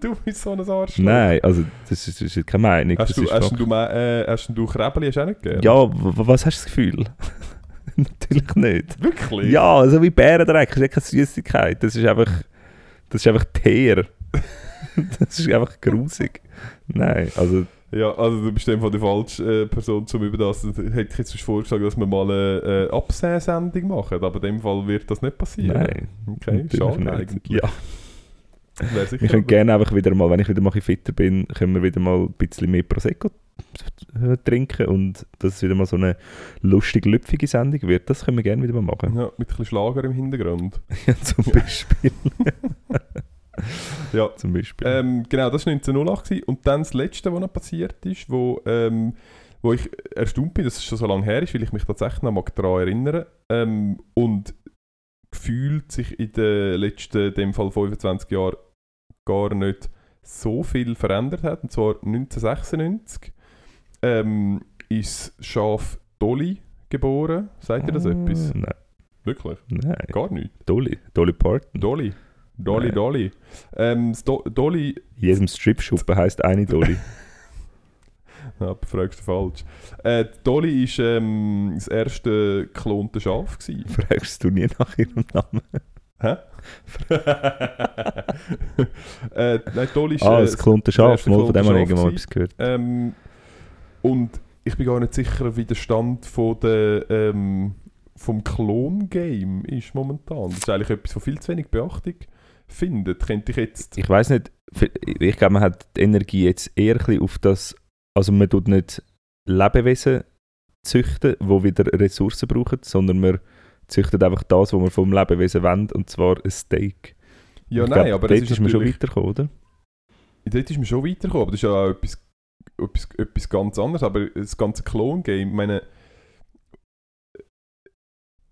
Du bist so ein Arschloch. Nein, also das ist, das ist keine Meinung. Hast du, hast du, äh, hast du Krebeli hast auch nicht gern? Ja, was hast du das Gefühl? Natürlich nicht. Wirklich? Ja, so wie Bärendreck. Das ist keine Süßigkeit. Das ist einfach... Das ist einfach Teer. Das ist einfach grusig. Nein, also... Ja, also du bist einfach die falsche äh, Person, um über das... Hätte ich jetzt vorgeschlagen, dass wir mal eine äh, Abseh-Sendung machen. Aber in dem Fall wird das nicht passieren. Nein. Okay, schade eigentlich. Ja. Sicher, wir können gerne einfach wieder mal, wenn ich wieder mal fitter bin, können wir wieder mal ein bisschen mehr Prosecco trinken und dass es wieder mal so eine lustig lüpfige Sendung wird. Das können wir gerne wieder mal machen. Ja, mit ein bisschen Schlager im Hintergrund. Ja, zum Beispiel. Ja, zum Beispiel. Ähm, genau, das war neunzehnhundertacht gewesen. Und dann das Letzte, was noch passiert ist, wo, ähm, wo ich erstaunt bin, dass es schon so lange her ist, weil ich mich tatsächlich noch mal daran erinnere. Ähm, und gefühlt sich in den letzten, in dem Fall fünfundzwanzig Jahren, gar nicht so viel verändert hat, und zwar neunzehnhundertsechsundneunzig ähm, ist das Schaf Dolly geboren. Sagt ihr das ah, etwas? Nein. Wirklich? Nein. Gar nicht. Dolly. Dolly Parton. Dolly. Dolly, nein. Dolly. Ähm, Do- Dolly. In jedem Strip-Schuppen heisst eine Dolly. Ja, fragst du falsch. Äh, Dolly war ähm, das erste geklonte Schaf gewesen. Fragst du nie nach ihrem Namen? Hä? äh, nein, Dolly ist, ah, das äh, geklonte Schaf, mal von dem habe ich irgendwann etwas gehört. Ähm, und ich bin gar nicht sicher, wie der Stand von der, ähm, vom Klon-Game ist momentan. Das ist eigentlich etwas, was viel zu wenig Beachtung findet. Könnte ich jetzt... Ich weiss nicht, ich glaube, man hat die Energie jetzt eher auf das... Also man tut nicht Lebewesen züchten, die wieder Ressourcen brauchen, sondern man züchtet einfach das, was man vom Lebewesen wollen, und zwar ein Steak. Ja, ich nein, glaub, aber dort das ist, ist man schon weitergekommen, oder? Dort ist man schon weitergekommen, aber das ist ja auch etwas, etwas, etwas ganz anderes. Aber das ganze Klon-Game, ich meine,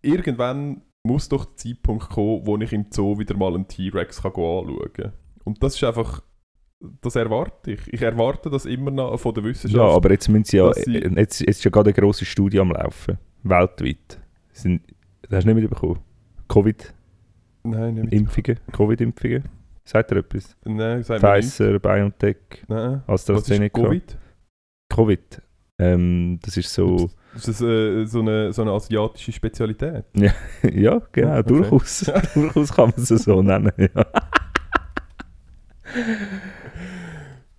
irgendwann muss doch der Zeitpunkt kommen, wo ich im Zoo wieder mal einen T-Rex kann anschauen kann. Und das ist einfach... Das erwarte ich. Ich erwarte das immer noch von der Wissenschaft. Ja, aber jetzt müssen sie ja... Sie jetzt, jetzt ist ja gerade eine grosse Studie am Laufen. Weltweit. Sind, das hast du nicht mitbekommen? Covid? Nein, nicht Impfungen? Covid-Impfungen? Sagt ihr etwas? Nein, sagt mir nichts. Pfizer, BioNTech, nein. AstraZeneca. Was ist Covid? Covid. Ähm, das ist so... Das ist äh, so, eine, so eine asiatische Spezialität. Ja, ja genau. Okay. Durchaus. Durchaus kann man es so nennen. Ja.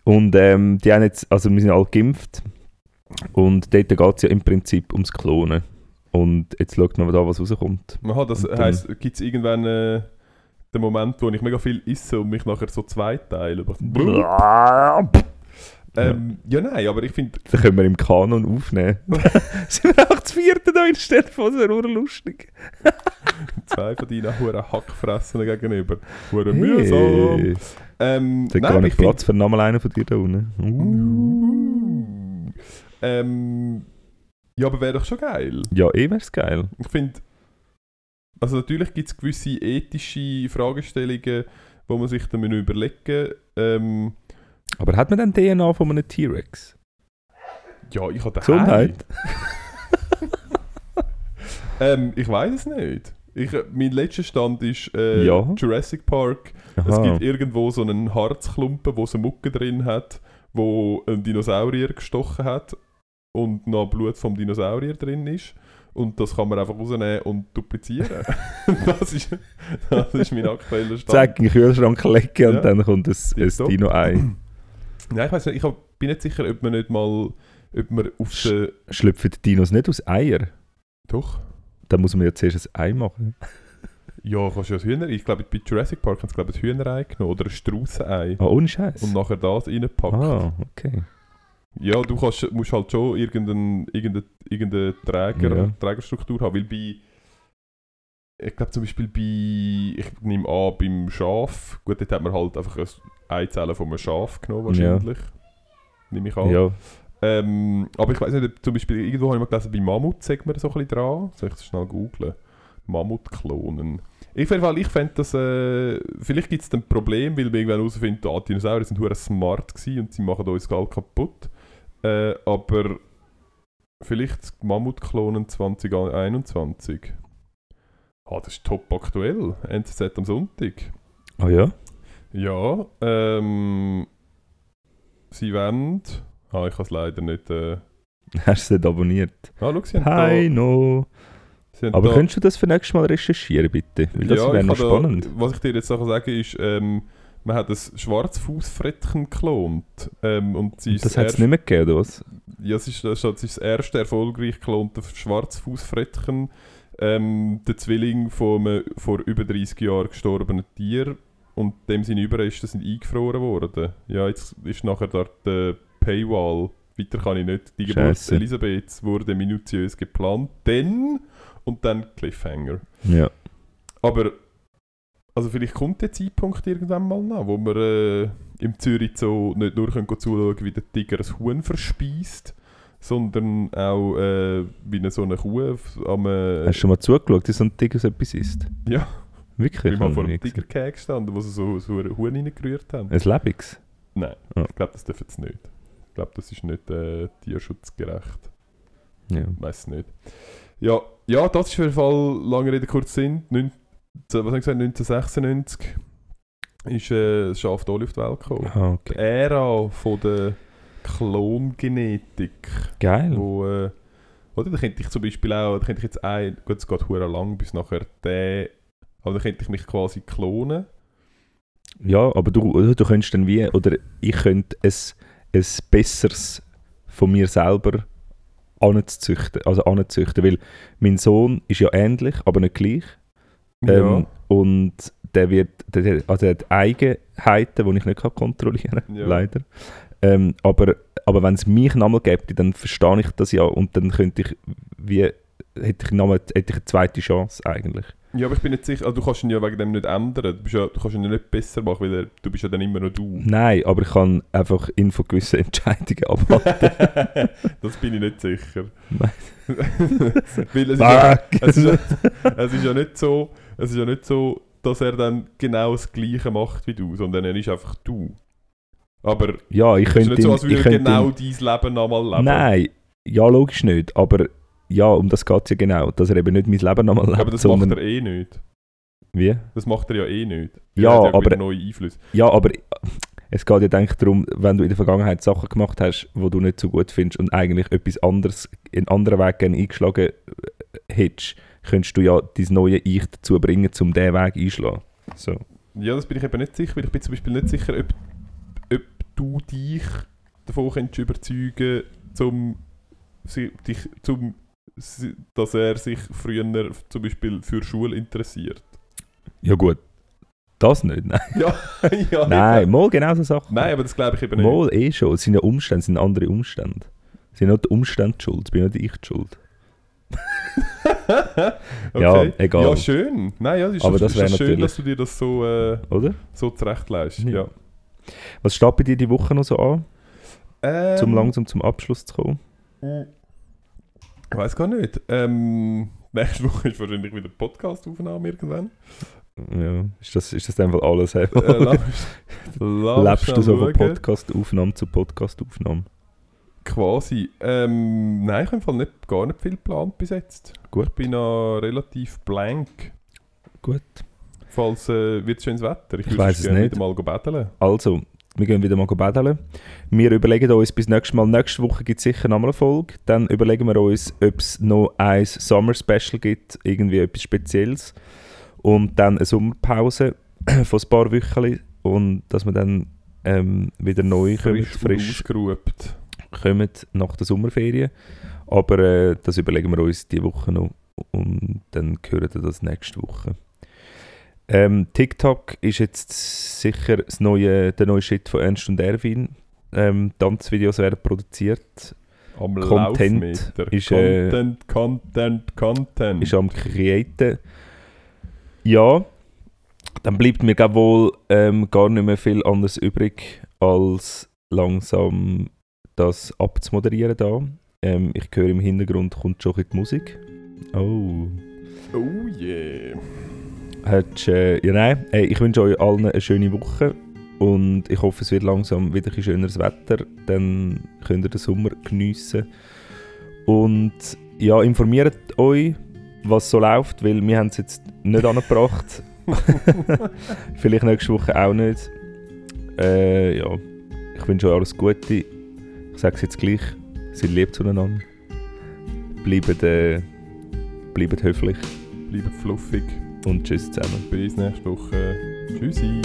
Und ähm, die haben jetzt, also wir sind alle geimpft und dort geht es ja im Prinzip ums Klonen. Und jetzt schaut man da, was rauskommt. Aha, das und heisst, gibt es irgendwann äh, den Moment, wo ich mega viel esse und mich nachher so zweiteile? Ähm, ja. ja, nein, aber ich finde... Da können wir im Kanon aufnehmen. Sind wir auch zu vierten da in der von so urlustig. Zwei von deinen huren Hackfressen gegenüber. Huren hey. Mühsam. Ähm, da gar nicht Platz find... für nochmal einen von dir da unten. Uh. Uh. Ähm, ja, aber wäre doch schon geil. Ja, eh wäre es geil. Ich finde... Also natürlich gibt es gewisse ethische Fragestellungen, wo man sich dann überlegen muss. Ähm, Aber hat man dann D N A von einem T-Rex? Ja, ich habe Gesundheit. ähm, ich weiß es nicht. Ich, mein letzter Stand ist äh, ja. Jurassic Park. Aha. Es gibt irgendwo so einen Harzklumpen, wo so eine Mucke drin hat, wo ein Dinosaurier gestochen hat und noch Blut vom Dinosaurier drin ist. Und das kann man einfach rausnehmen und duplizieren. das, ist, das ist mein aktueller Stand. Zack, in den Kühlschrank legen und ja. dann kommt ein, ein Dino-Ei. Nein, ich weiss nicht, ich hab, bin nicht sicher, ob man nicht mal, ob man auf Sch- den... Schlüpfen die Dinos nicht aus Eier? Doch. Dann muss man ja zuerst ein Ei machen. Ja, kannst du ja das Hühnerei. Ich glaube, bei Jurassic Park haben sie, glaube ich, ein Hühnerei genommen oder ein Straußenei. Ah, oh, ohne Scheiß. Und nachher das reinpacken. Ah, okay. Ja, du kannst, musst halt schon irgendeine, irgendeine, irgendeine Träger, ja. Trägerstruktur haben, weil bei... Ich glaube zum Beispiel bei... Ich nehme an, beim Schaf. Gut, dort hat man halt einfach... Ein, Eizellen von einem Schaf genommen, wahrscheinlich. Ja. Nehme ich an. Ja. Ähm, aber ich weiß nicht, ob zum Beispiel, irgendwo habe ich mal gelesen, bei Mammut sagt man so ein bisschen dran. Soll ich das schnell googeln? Mammutklonen. Ich fände das, äh, vielleicht gibt es ein Problem, weil man irgendwann herausfindet, ah, die Dinosaurier sind verdammt smart gewesen und sie machen uns alles kaputt. Äh, aber vielleicht Mammutklonen zwanzig einundzwanzig. Ah, das ist top aktuell. N Z Z am Sonntag. Ah oh ja? Ja, ähm. Sie wollen. Ah, ich habe es leider nicht. Äh Hast du es nicht abonniert? Ah, schau, sie haben Hi, da, no. Sie haben Aber da, könntest du das für nächstes Mal recherchieren, bitte? Weil das ja, wäre noch spannend. Da, was ich dir jetzt sagen ist, ähm, man hat ein Schwarzfußfrettchen geklont. Ähm, und sie ist das hat es nicht mehr gegeben, oder was? Ja, es ist, das ist das erste erfolgreich geklonte Schwarzfußfrettchen. Ähm, der Zwilling von einem vor über dreißig Jahren gestorbenen Tier. Und dem sind Überreste sind eingefroren worden. Ja, jetzt ist nachher dort der Paywall. Weiter kann ich nicht. Die Geburt Elisabeths wurde minutiös geplant. Dann und dann Cliffhanger. Ja. Aber also vielleicht kommt der Zeitpunkt irgendwann mal nach, wo wir äh, im Zürich so nicht nur können zuschauen, wie der Tiger ein Huhn verspeist, sondern auch äh, wie eine so eine Kuh am... Äh, Hast du schon mal zugeschaut, dass so ein Tiger so etwas isst? Ja. Wirklich? Ich bin mal vor einem Tigerkäse gestanden, wo sie so, so einen Huhn reingerührt haben. Ein Lebiges? Nein, ah. ich glaube, das dürfen sie nicht. Ich glaube, das ist nicht äh, tierschutzgerecht. Ja. Ich weiss es nicht. Ja, ja, das ist auf jeden Fall, lange Rede, kurz Sinn, neunzehnhundertsechsundneunzig ist äh, das Schaf Dolly auf die Welt gekommen. Ah, okay. Die Ära von der Klongenetik. Geil. Wo, äh, oder da könnte ich zum Beispiel auch, da könnte ich jetzt ein, gut, es geht verdammt lang bis nachher der, aber da könnte ich mich quasi klonen. Ja, aber du, du könntest dann wie, oder ich könnte ein, ein besseres von mir selber anzüchten, also anzüchten, weil mein Sohn ist ja ähnlich, aber nicht gleich. Ja. Ähm, und der wird, der, also der hat Eigenheiten, die ich nicht kontrollieren kann, ja. leider. Ähm, aber, aber wenn es mich nochmal gäbe, dann verstehe ich das ja und dann könnte ich, wie, hätte ich nochmal, hätte ich eine zweite Chance eigentlich. Ja, aber ich bin nicht sicher, also du kannst ihn ja wegen dem nicht ändern, du, bist ja, du kannst ihn ja nicht besser machen, weil er, du bist ja dann immer noch du. Nein, aber ich kann einfach ihn von gewissen Entscheidungen abhalten. Das bin ich nicht sicher. Nein. Weil es, ist ja, es, ist ja, es ist ja nicht so, es ist ja nicht so, dass er dann genau das Gleiche macht wie du, sondern er ist einfach du. Aber ja, ich es könnte ist nicht so, als würde er genau ihn, dein Leben nochmal leben. Nein, ja logisch nicht, aber ja, um das geht es ja genau, dass er eben nicht mein Leben nochmal lebt. Aber das sondern macht er eh nicht. Wie? Das macht er ja eh nicht. Ja, er hat ja aber neue Einflüsse. Ja, aber es geht ja eigentlich darum, wenn du in der Vergangenheit Sachen gemacht hast, die du nicht so gut findest und eigentlich etwas anderes, einen anderen Weg gerne eingeschlagen hättest, könntest du ja dein neue Ich dazu bringen, um diesen Weg einzuschlagen. So. Ja, das bin ich eben nicht sicher, weil ich bin zum Beispiel nicht sicher, ob, ob du dich davon kannst überzeugen, um dich zum dass er sich früher zum Beispiel für Schule interessiert. Ja gut, das nicht, nein. Ja, ja, nein, mal genau so Sachen. Nein, aber das glaube ich eben nicht. Mal eh schon, es sind ja Umstände, es sind andere Umstände. Es sind nicht die Umstände die schuld, es bin nicht ich die schuld. Okay. Ja, egal. Ja, schön. Nein, ja, es ist, aber das ist das schön, dass du dir das so, äh, oder? so zurechtlegst. Ja. Ja. Was steht bei dir die Woche noch so an? Ähm, um langsam zum Abschluss zu kommen. Äh. Ich weiss gar nicht. Ähm, nächste Woche ist wahrscheinlich wieder Podcast-Aufnahme irgendwann. Ja, ist das, ist das dann wohl alles? Hey? Äh, Lebst du so von Podcast-Aufnahme zu Podcast-Aufnahme? Quasi. Ähm, nein, ich habe nicht, gar nicht viel geplant bis jetzt. Gut. Ich bin noch relativ blank. Gut. Falls äh, wird es schönes Wetter. Ich, ich weiss es nicht. Wieder mal betteln. Also. Wir gehen wieder mal betteln. Wir überlegen uns bis nächstes Mal. Nächste Woche gibt es sicher nochmal eine Folge. Dann überlegen wir uns, ob es noch ein Summer-Special gibt, irgendwie etwas Spezielles. Und dann eine Sommerpause von ein paar Wochen. Und dass wir dann ähm, wieder neu kommen, frisch kommen nach der Sommerferien. Aber äh, das überlegen wir uns diese Woche noch. Und dann hören wir das nächste Woche. Ähm, TikTok ist jetzt sicher das neue, der neue Shit von Ernst und Erwin. Ähm, Tanzvideos werden produziert. Am Content, ist, äh, Content, Content, Content. Ist am Createn. Ja, dann bleibt mir glaub wohl ähm, gar nicht mehr viel anderes übrig, als langsam das abzumoderieren da. Ähm, ich höre im Hintergrund kommt schon ein bisschen die Musik. Oh. Oh yeah. Hatsch, äh, ja, nein. Hey, ich wünsche euch allen eine schöne Woche und ich hoffe, es wird langsam wieder ein schöneres Wetter. Dann könnt ihr den Sommer geniessen. Und ja, informiert euch, was so läuft, weil wir haben es jetzt nicht angebracht. Vielleicht nächste Woche auch nicht. Äh, ja. Ich wünsche euch alles Gute. Ich sage es jetzt gleich. Seid lieb zueinander. Bleibt, äh, bleibt höflich. Bleibt fluffig. Und tschüss zusammen. Bis nächste Woche. Tschüssi.